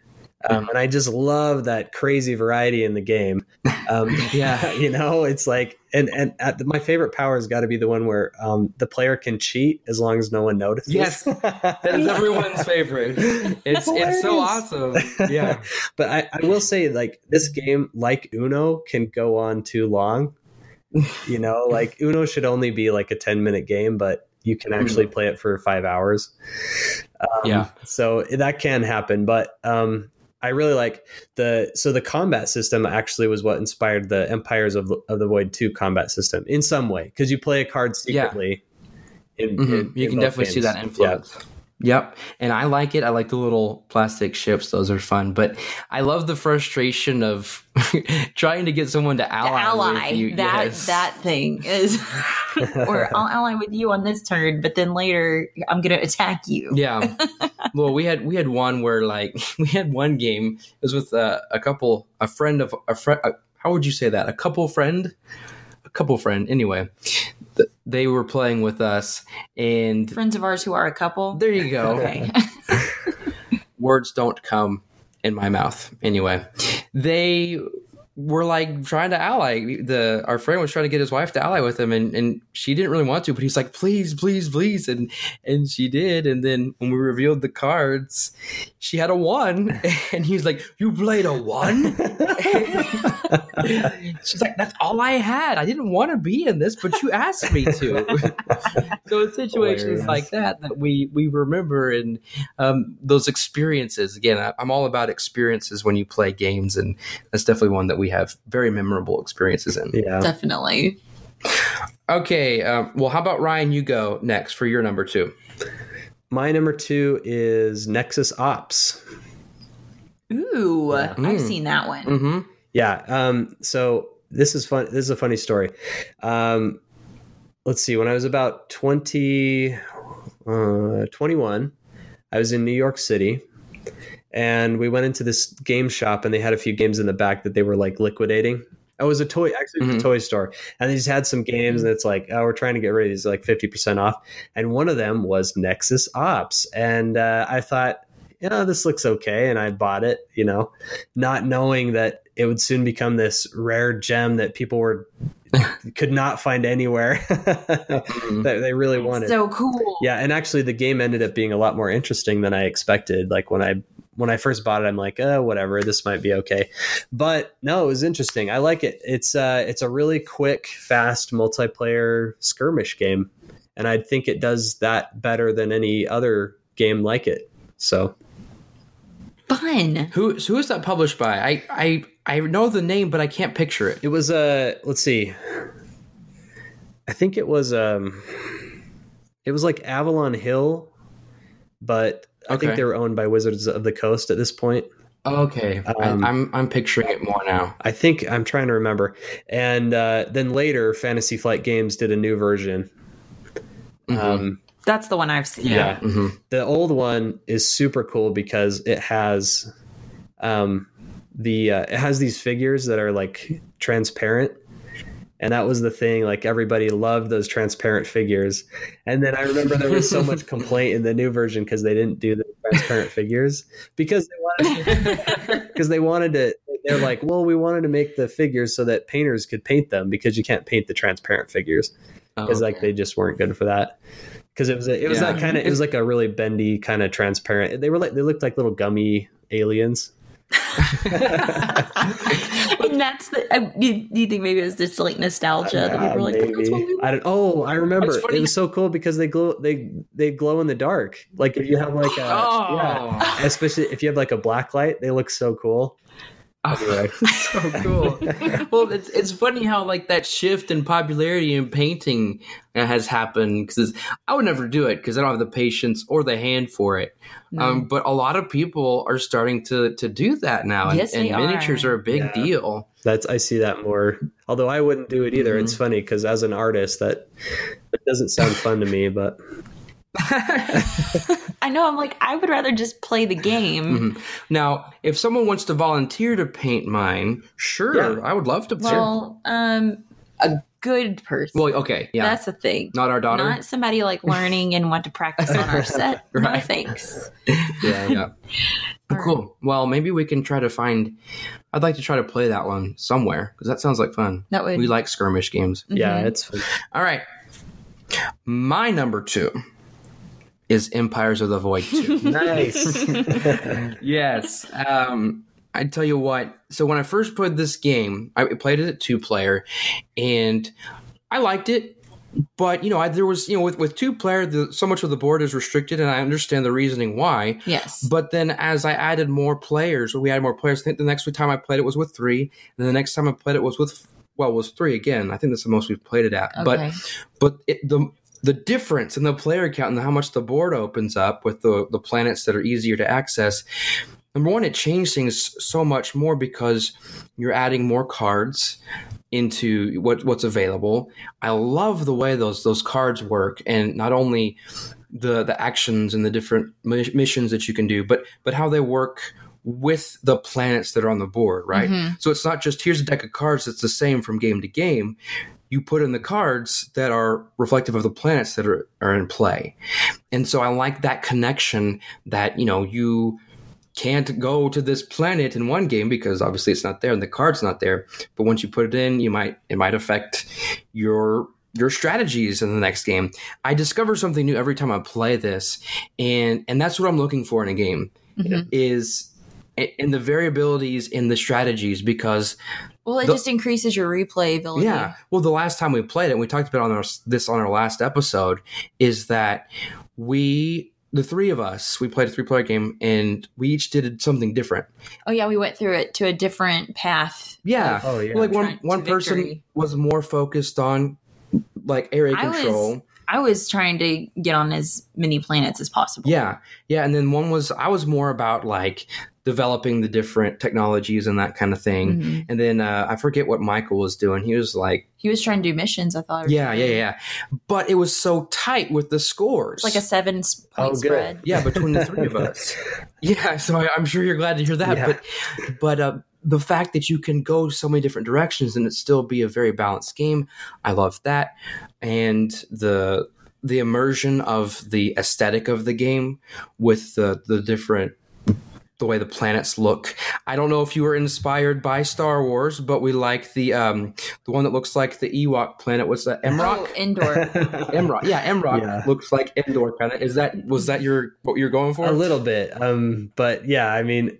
And I just love that crazy variety in the game. It's like, and my favorite power has got to be the one where the player can cheat as long as no one notices. Yes, that is everyone's favorite. It's so awesome. Yeah, but I will say, like, this game, like Uno, can go on too long. Like Uno should only be like a 10-minute game, but you can actually play it for 5 hours. So that can happen, but I really like the combat system actually was what inspired the Empires of the Void II combat system in some way, because you play a card secretly. Yeah. You can definitely see that influence. Yeah. Yep. And I like it. I like the little plastic ships. Those are fun. But I love the frustration of trying to get someone to ally with you. That thing is, or I'll ally with you on this turn, but then later I'm going to attack you. Yeah. Well, we had one where, like, we had one game. It was with a couple friend. Anyway, they were playing with us, and friends of ours who are a couple. There you go. Okay. Words don't come in my mouth. Anyway, they were like trying to ally. Our friend was trying to get his wife to ally with him, and she didn't really want to, but he's like, please, please, please. And she did. And then when we revealed the cards, she had a 1, and he's like, you played a 1? She's like, that's all I had. I didn't want to be in this, but you asked me to. So it's situations like that we remember, and those experiences. Again, I'm all about experiences when you play games, and that's definitely one that we have very memorable experiences in. Yeah, definitely. Okay, well, how about Ryan? You go next for your number 2. My number 2 is Nexus Ops. Ooh, yeah. I've seen that one. Mm-hmm. Yeah. So this is fun. This is a funny story. Let's see. When I was about 21, I was in New York City, and we went into this game shop, and they had a few games in the back that they were like liquidating. It was a toy store, and they just had some games, and it's like, oh, we're trying to get rid of these, like 50% off. And one of them was Nexus Ops. And, I thought, this looks okay. And I bought it, not knowing that it would soon become this rare gem that people could not find anywhere that they really wanted. So cool. Yeah. And actually the game ended up being a lot more interesting than I expected. Like when I first bought it, I'm like, oh, whatever, this might be okay. But no, it was interesting. I like it. It's a really quick, fast multiplayer skirmish game. And I think it does that better than any other game like it. So fun. Who is that published by? I know the name, but I can't picture it. It was let's see. I think it was like Avalon Hill, but I think they were owned by Wizards of the Coast at this point. Oh, okay, I'm picturing it more now. I think I'm trying to remember, and then later Fantasy Flight Games did a new version. Mm-hmm. That's the one I've seen. Yeah. Mm-hmm. The old one is super cool because it has these figures that are like transparent. And that was the thing. Like everybody loved those transparent figures. And then I remember there was so much complaint in the new version because they didn't do the transparent figures because they wanted to. They're like, well, we wanted to make the figures so that painters could paint them because you can't paint the transparent figures because they just weren't good for that. Because it was that kind of, it was like a really bendy kind of transparent. They looked like little gummy aliens. And that's the. Do you think maybe it was just like nostalgia that people were like, that's what we were. I don't. Oh, I remember. It was so cool because they glow in the dark. Like if you have like a, especially if you have like a black light, they look so cool. Anyway. So cool. Well, it's funny how like that shift in popularity in painting has happened, because I would never do it because I don't have the patience or the hand for it. No. But a lot of people are starting to do that now, and miniatures are a big deal. I see that more. Although I wouldn't do it either. Mm-hmm. It's funny because as an artist, that doesn't sound fun to me, but. I know. I'm like, I would rather just play the game. Mm-hmm. Now, if someone wants to volunteer to paint mine, sure, yeah. I would love to. Well, a good person. Well, okay, yeah, that's a thing. Not our daughter. Not somebody like learning and want to practice on our set. Right. No thanks. Yeah. Cool. Right. Well, maybe we can try to find. I'd like to try to play that one somewhere because that sounds like fun. That would. We like skirmish games. Mm-hmm. Yeah, it's fun. All right. My number 2. Is Empires of the Void II. Nice. Yes. I tell you what. So when I first played this game, I played it at 2-player, and I liked it. But, you know, there was, you know, with two-player, so much of the board is restricted, and I understand the reasoning why. Yes. But then as I added more players, I think the next time I played it was with 3, and then the next time I played it was with, well, it was 3 again. I think that's the most we've played it at. Okay. But the difference in the player count and how much the board opens up with the planets that are easier to access, number one, it changed things so much more because you're adding more cards into what's available. I love the way those cards work, and not only the actions and the different missions that you can do, but how they work with the planets that are on the board, right? Mm-hmm. So it's not just here's a deck of cards that's the same from game to game. You put in the cards that are reflective of the planets that are in play. And so I like that connection that, you know, you can't go to this planet in one game because obviously it's not there and the card's not there. But once you put it in, it might affect your strategies in the next game. I discover something new every time I play this. And that's what I'm looking for in a game, mm-hmm. is in the variabilities in the strategies, because just increases your replayability. Yeah. Well, the last time we played it, we talked about on our last episode, is that the three of us, we played a 3-player game, and we each did something different. Oh, yeah. We went through it to a different path. Yeah. Like one person was more focused on, like, area control. I was trying to get on as many planets as possible. Yeah. Yeah. And then I was more about, like, developing the different technologies and that kind of thing. Mm-hmm. And then I forget what Michael was doing. He was trying to do missions, I thought. Yeah. But it was so tight with the scores. Like a 7-point spread. Yeah, between the three of us. Yeah, so I'm sure you're glad to hear that. Yeah. But the fact that you can go so many different directions and it still be a very balanced game, I love that. And the immersion of the aesthetic of the game with the different the way the planets look. I don't know if you were inspired by Star Wars, but we like the one that looks like the Ewok planet. What's that? Emrock? Oh, Endor. Emrock. Yeah, Emrock looks like Endor planet. Was that what you're going for? A little bit. But yeah, I mean,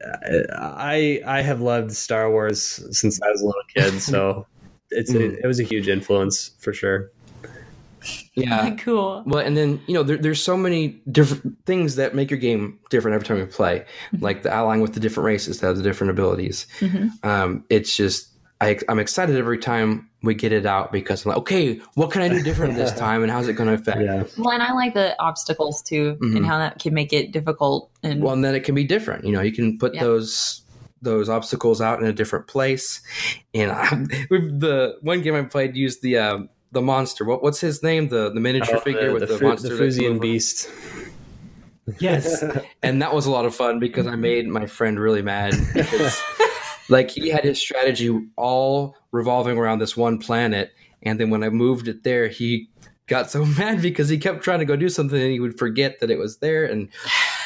I have loved Star Wars since I was a little kid, so it was a huge influence for sure. Yeah, cool. Well, and then, you know, there's so many different things that make your game different every time you play, like the allying with the different races that have the different abilities. Mm-hmm. It's just I'm excited every time we get it out because I'm like, okay, what can I do different this time, and how's it going to affect? Yeah. Well, and I like the obstacles too, mm-hmm. and how that can make it difficult. And then it can be different. You know, you can put those obstacles out in a different place. And the one game I played used the monster. What's his name? The miniature figure with the monster. The Fusian beast. Yes. And that was a lot of fun because I made my friend really mad. Because, like, he had his strategy all revolving around this one planet. And then when I moved it there, he got so mad because he kept trying to go do something and he would forget that it was there. And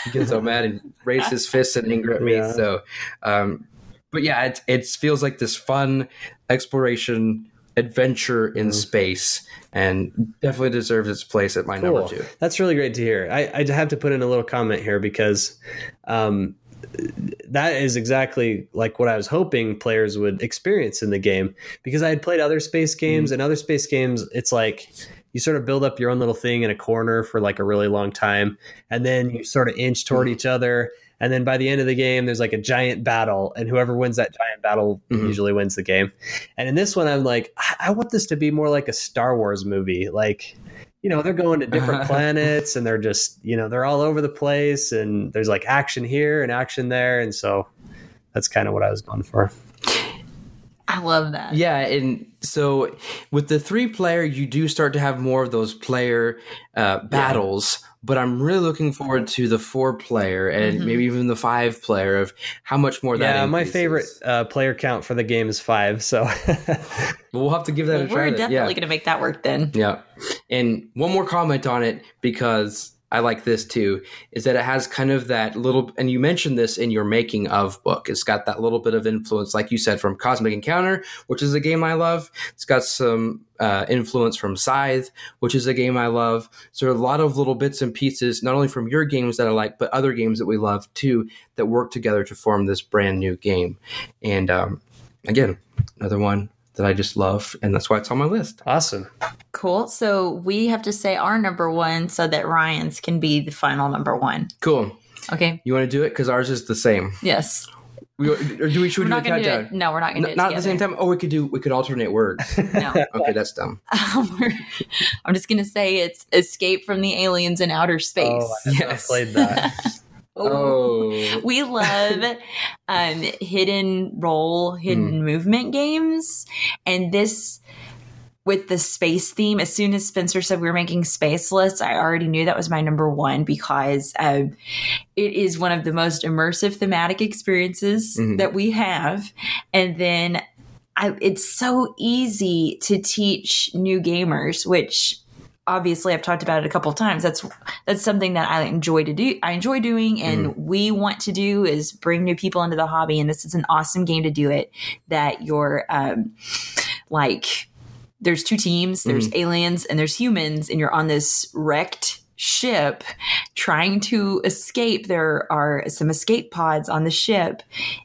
he'd get so mad and raise his fists and anger at me. Yeah. So, but yeah, it feels like this fun exploration adventure in space, and definitely deserves its place at my number 2. That's really great to hear. I have to put in a little comment here because that is exactly like what I was hoping players would experience in the game, because I had played other space games, and other space games, it's like you sort of build up your own little thing in a corner for like a really long time, and then you sort of inch toward each other. And then by the end of the game, there's like a giant battle, and whoever wins that giant battle usually wins the game. And in this one, I'm like, I want this to be more like a Star Wars movie. Like, you know, they're going to different planets, and they're just, you know, they're all over the place, and there's like action here and action there. And so that's kind of what I was going for. I love that. Yeah, and so with the 3-player, you do start to have more of those player battles, but I'm really looking forward to the 4-player and maybe even the 5-player of how much more that increases. My favorite player count for the game is 5, so... We'll have to give that a try. We're definitely going to make that work then. Yeah, and one more comment on it, because I like this too, is that it has kind of that little, and you mentioned this in your making of book, it's got that little bit of influence, like you said, from Cosmic Encounter, which is a game I love. It's got some influence from Scythe, which is a game I love. So a lot of little bits and pieces, not only from your games that I like, but other games that we love too, that work together to form this brand new game. And again, another one that I just love, and that's why it's on my list. Awesome. Cool. So we have to say our number one so that Ryan's can be the final number one. Cool. Okay. You want to do it? Because ours is the same. Yes. Should we do a countdown? No, we're not going to do it. Not together. At the same time? Oh, we could alternate words. No. Okay, that's dumb. I'm just going to say it's Escape from the Aliens in Outer Space. Oh, I never played that. Oh. We love hidden role, hidden movement games. And this, with the space theme, as soon as Spencer said we were making space lists, I already knew that was my number one because it is one of the most immersive thematic experiences that we have. And then it's so easy to teach new gamers, which obviously I've talked about it a couple of times. That's something that I enjoy to do. I enjoy doing, and we want to do is bring new people into the hobby. And this is an awesome game to do it. That you're there's two teams, there's aliens and there's humans, and you're on this wrecked ship trying to escape. There are some escape pods on the ship,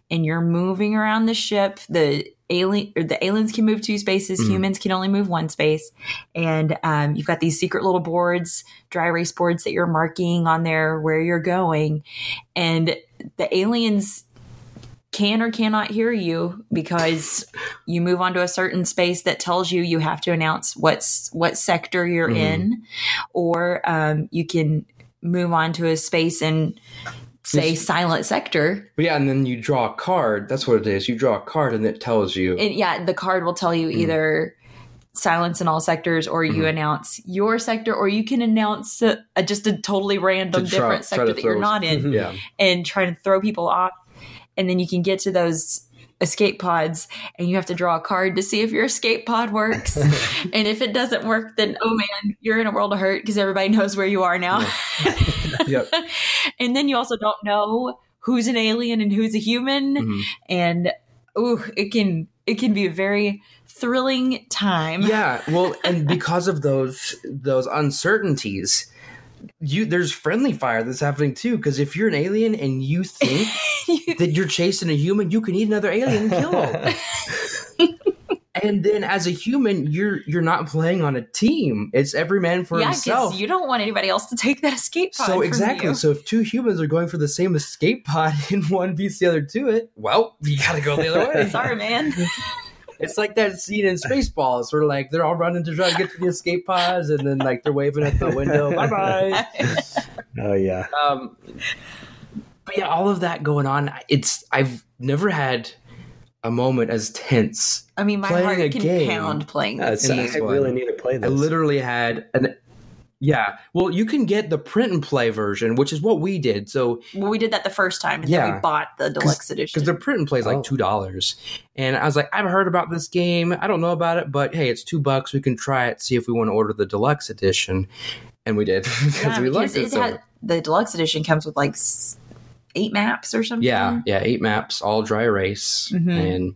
and you're moving around the ship. The aliens can move two spaces, humans can only move one space. And you've got these secret little boards, dry erase boards that you're marking on there where you're going. And the aliens can or cannot hear you because you move onto a certain space that tells you you have to announce what sector you're in, or you can move onto a space and say silent sector. Yeah, and then you draw a card. That's what it is. You draw a card and it tells you. And yeah, the card will tell you either silence in all sectors, or you announce your sector, or you can announce just a totally random different sector that you're not in and try to throw people off. And then you can get to those escape pods, and you have to draw a card to see if your escape pod works. And if it doesn't work, then, oh man, you're in a world of hurt because everybody knows where you are now. Yep. And then you also don't know who's an alien and who's a human. And it can be a very thrilling time. Yeah. Well, and because of those uncertainties, there's friendly fire that's happening too, because if you're an alien and you think that you're chasing a human, you can eat another alien and kill them. And then as a human, you're not playing on a team. It's every man for himself. Yeah, you don't want anybody else to take that escape pod. So exactly. So if two humans are going for the same escape pod and one beats the other to it, well, you got to go the other way. Sorry, man. It's like that scene in Spaceballs where like they're all running to try to get to the escape pods, and then like they're waving at the window, bye bye. Oh yeah. But yeah, all of that going on. I've never had a moment as tense. I mean, my heart can pound playing this game. I really need to play this. I literally had an. Yeah. Well, you can get the print and play version, which is what we did. So we did that the first time, and then we bought the deluxe edition. Because the print and play is like $2. And I was like, I've heard about this game. I don't know about it, but hey, it's $2. We can try it, see if we want to order the deluxe edition. And we did. because we liked it. The deluxe edition comes with like 8 maps or something. Yeah, 8 maps, all dry erase, and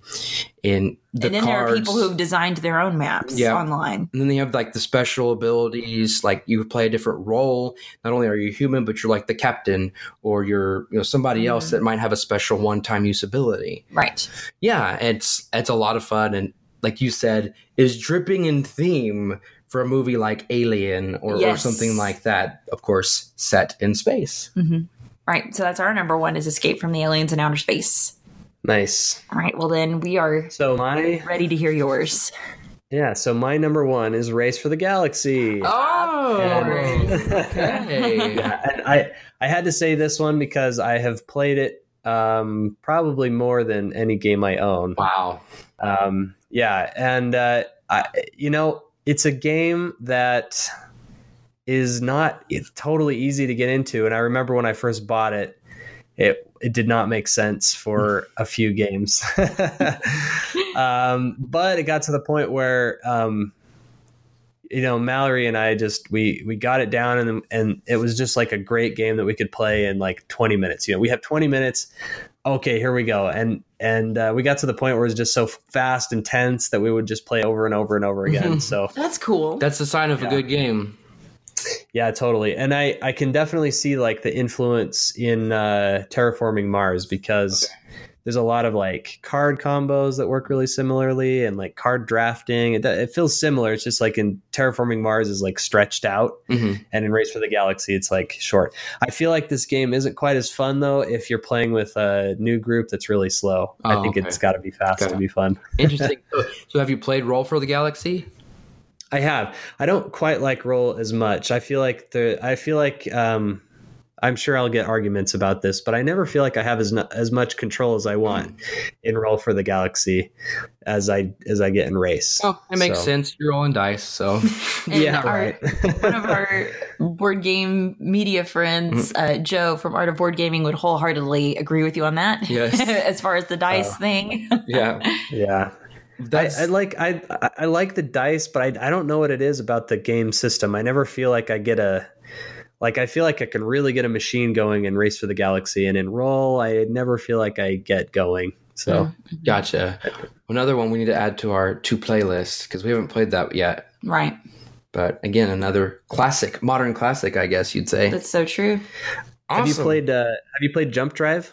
then cards. There are people who've designed their own maps online. And then they have like the special abilities, like you play a different role. Not only are you human, but you're like the captain, or you're somebody else that might have a special one-time use ability. Right. Yeah, it's a lot of fun, and like you said, is dripping in theme for a movie like Alien or something like that. Of course, set in space. Mm-hmm. Right, so that's our number one is Escape from the Aliens in Outer Space. Nice. All right, well then we are ready to hear yours. Yeah, so my number one is Race for the Galaxy. Oh! Okay. And I had to say this one because I have played it probably more than any game I own. Wow. It's a game that is not totally easy to get into. And I remember when I first bought it, it did not make sense for a few games. But it got to the point where, Mallory and I we got it down, and it was just like a great game that we could play in like 20 minutes. We have 20 minutes. Okay, here we go. And we got to the point where it was just so fast and tense that we would just play over and over and over again. So that's cool. That's the sign of a good game. Yeah, totally. And I can definitely see like the influence in Terraforming Mars because There's a lot of like card combos that work really similarly, and like card drafting. It feels similar. It's just like in Terraforming Mars is like stretched out, and in Race for the Galaxy it's like short. I feel like this game isn't quite as fun though if you're playing with a new group that's really slow. I think it's got to be fast to be fun. Interesting. So have you played Roll for the Galaxy? I have. I don't quite like Roll as much. I feel like I'm sure I'll get arguments about this, but I never feel like I have as much control as I want in Roll for the Galaxy as I get in Race. Oh, it makes sense. You're rolling dice, so one of our board game media friends, Joe from Art of Board Gaming, would wholeheartedly agree with you on that. Yes, as far as the dice thing. Yeah. I like the dice, but I don't know what it is about the game system. I never feel like I get a. Like, I feel like I can really get a machine going in Race for the Galaxy, and in Roll, I never feel like I get going. So, gotcha. Another one we need to add to our two playlist because we haven't played that yet. Right. But again, another classic, modern classic, I guess you'd say. That's so true. Awesome. Have you played Jump Drive?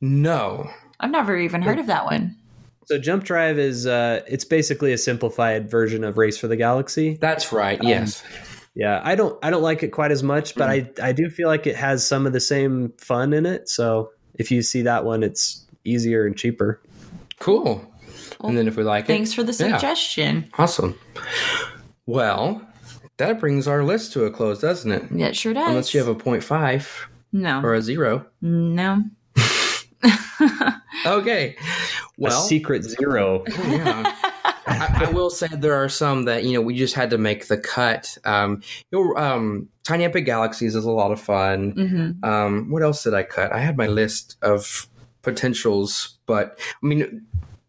No. I've never even heard of that one. So Jump Drive is it's basically a simplified version of Race for the Galaxy. That's right. Yes. Yeah, I don't like it quite as much, but I do feel like it has some of the same fun in it. So if you see that one, it's easier and cheaper. Cool. Well, and then if we like thanks for the suggestion. Yeah. Awesome. Well, that brings our list to a close, doesn't it? Yeah, it sure does. Unless you have a 0.5. No. Or a 0. No. Okay. Well, a secret 0. Yeah. I will say there are some that, we just had to make the cut. Tiny Epic Galaxies is a lot of fun. Mm-hmm. What else did I cut? I had my list of potentials, but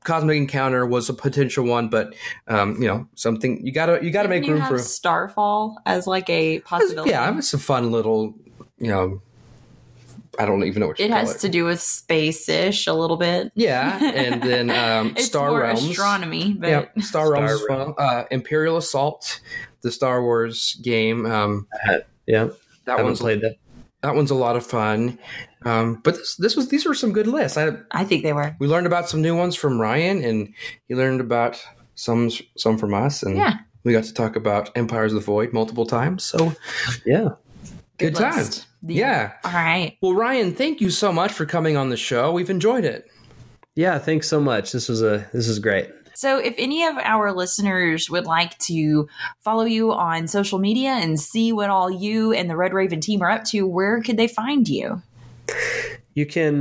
Cosmic Encounter was a potential one, but something you gotta make room for. Starfall as like a possibility. Yeah, it's a fun little, I don't even know what you call it. It has to do with space-ish a little bit. Yeah, and then Star Realms. It's more astronomy. But... Yeah, Star Realms is fun. Imperial Assault, the Star Wars game. I haven't played that. That one's a lot of fun. But these were some good lists. I think they were. We learned about some new ones from Ryan, and he learned about some from us. And we got to talk about Empires of the Void multiple times. So, yeah. Good times. Yeah. All right. Well, Ryan, thank you so much for coming on the show. We've enjoyed it. Yeah, thanks so much. This is great. So if any of our listeners would like to follow you on social media and see what all you and the Red Raven team are up to, where could they find you? You can,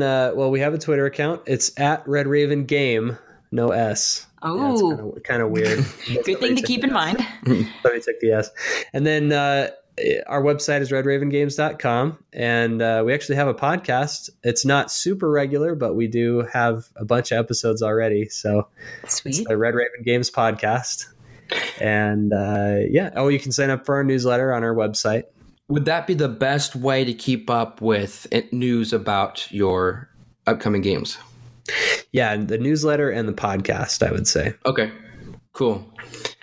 we have a Twitter account. It's at Red Raven Game, no S. Oh. Yeah, it's kind of weird. Good thing to keep in mind. Somebody took the S. And then... our website is redravengames.com, and we actually have a podcast. It's not super regular, but we do have a bunch of episodes already. So sweet. It's the Red Raven Games podcast. And you can sign up for our newsletter on our website. Would that be the best way to keep up with news about your upcoming games? Yeah, the newsletter and the podcast, I would say. Okay, cool.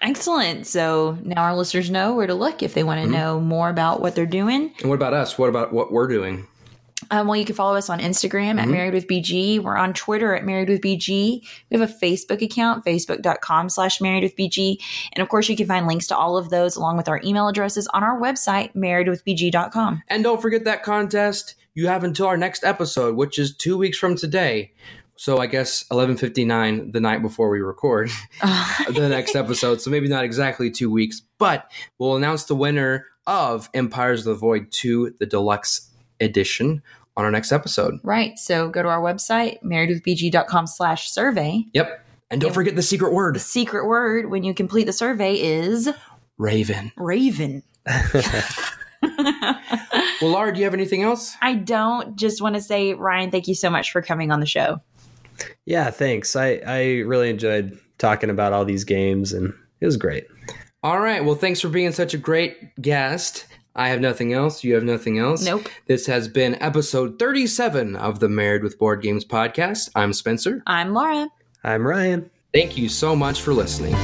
Excellent. So now our listeners know where to look if they want to know more about what they're doing. And what about us? What about what we're doing? You can follow us on Instagram at Married with BG. We're on Twitter at Married with BG. We have a Facebook account, facebook.com/marriedwithbg. And of course, you can find links to all of those along with our email addresses on our website, marriedwithbg.com. And don't forget that contest you have until our next episode, which is 2 weeks from today. So I guess 11:59 the night before we record the next episode. So maybe not exactly 2 weeks, but we'll announce the winner of Empires of the Void II, the Deluxe Edition, on our next episode. Right. So go to our website, marriedwithbg.com/survey. Yep. And don't forget the secret word. The secret word when you complete the survey is... Raven. Well, Laura, do you have anything else? I don't. Just want to say, Ryan, thank you so much for coming on the show. Yeah, thanks. I really enjoyed talking about all these games, and it was great. All right. Well, thanks for being such a great guest. I have nothing else. You have nothing else. Nope. This has been episode 37 of the Married with Board Games podcast. I'm Spencer. I'm Laura. I'm Ryan. Thank you so much for listening.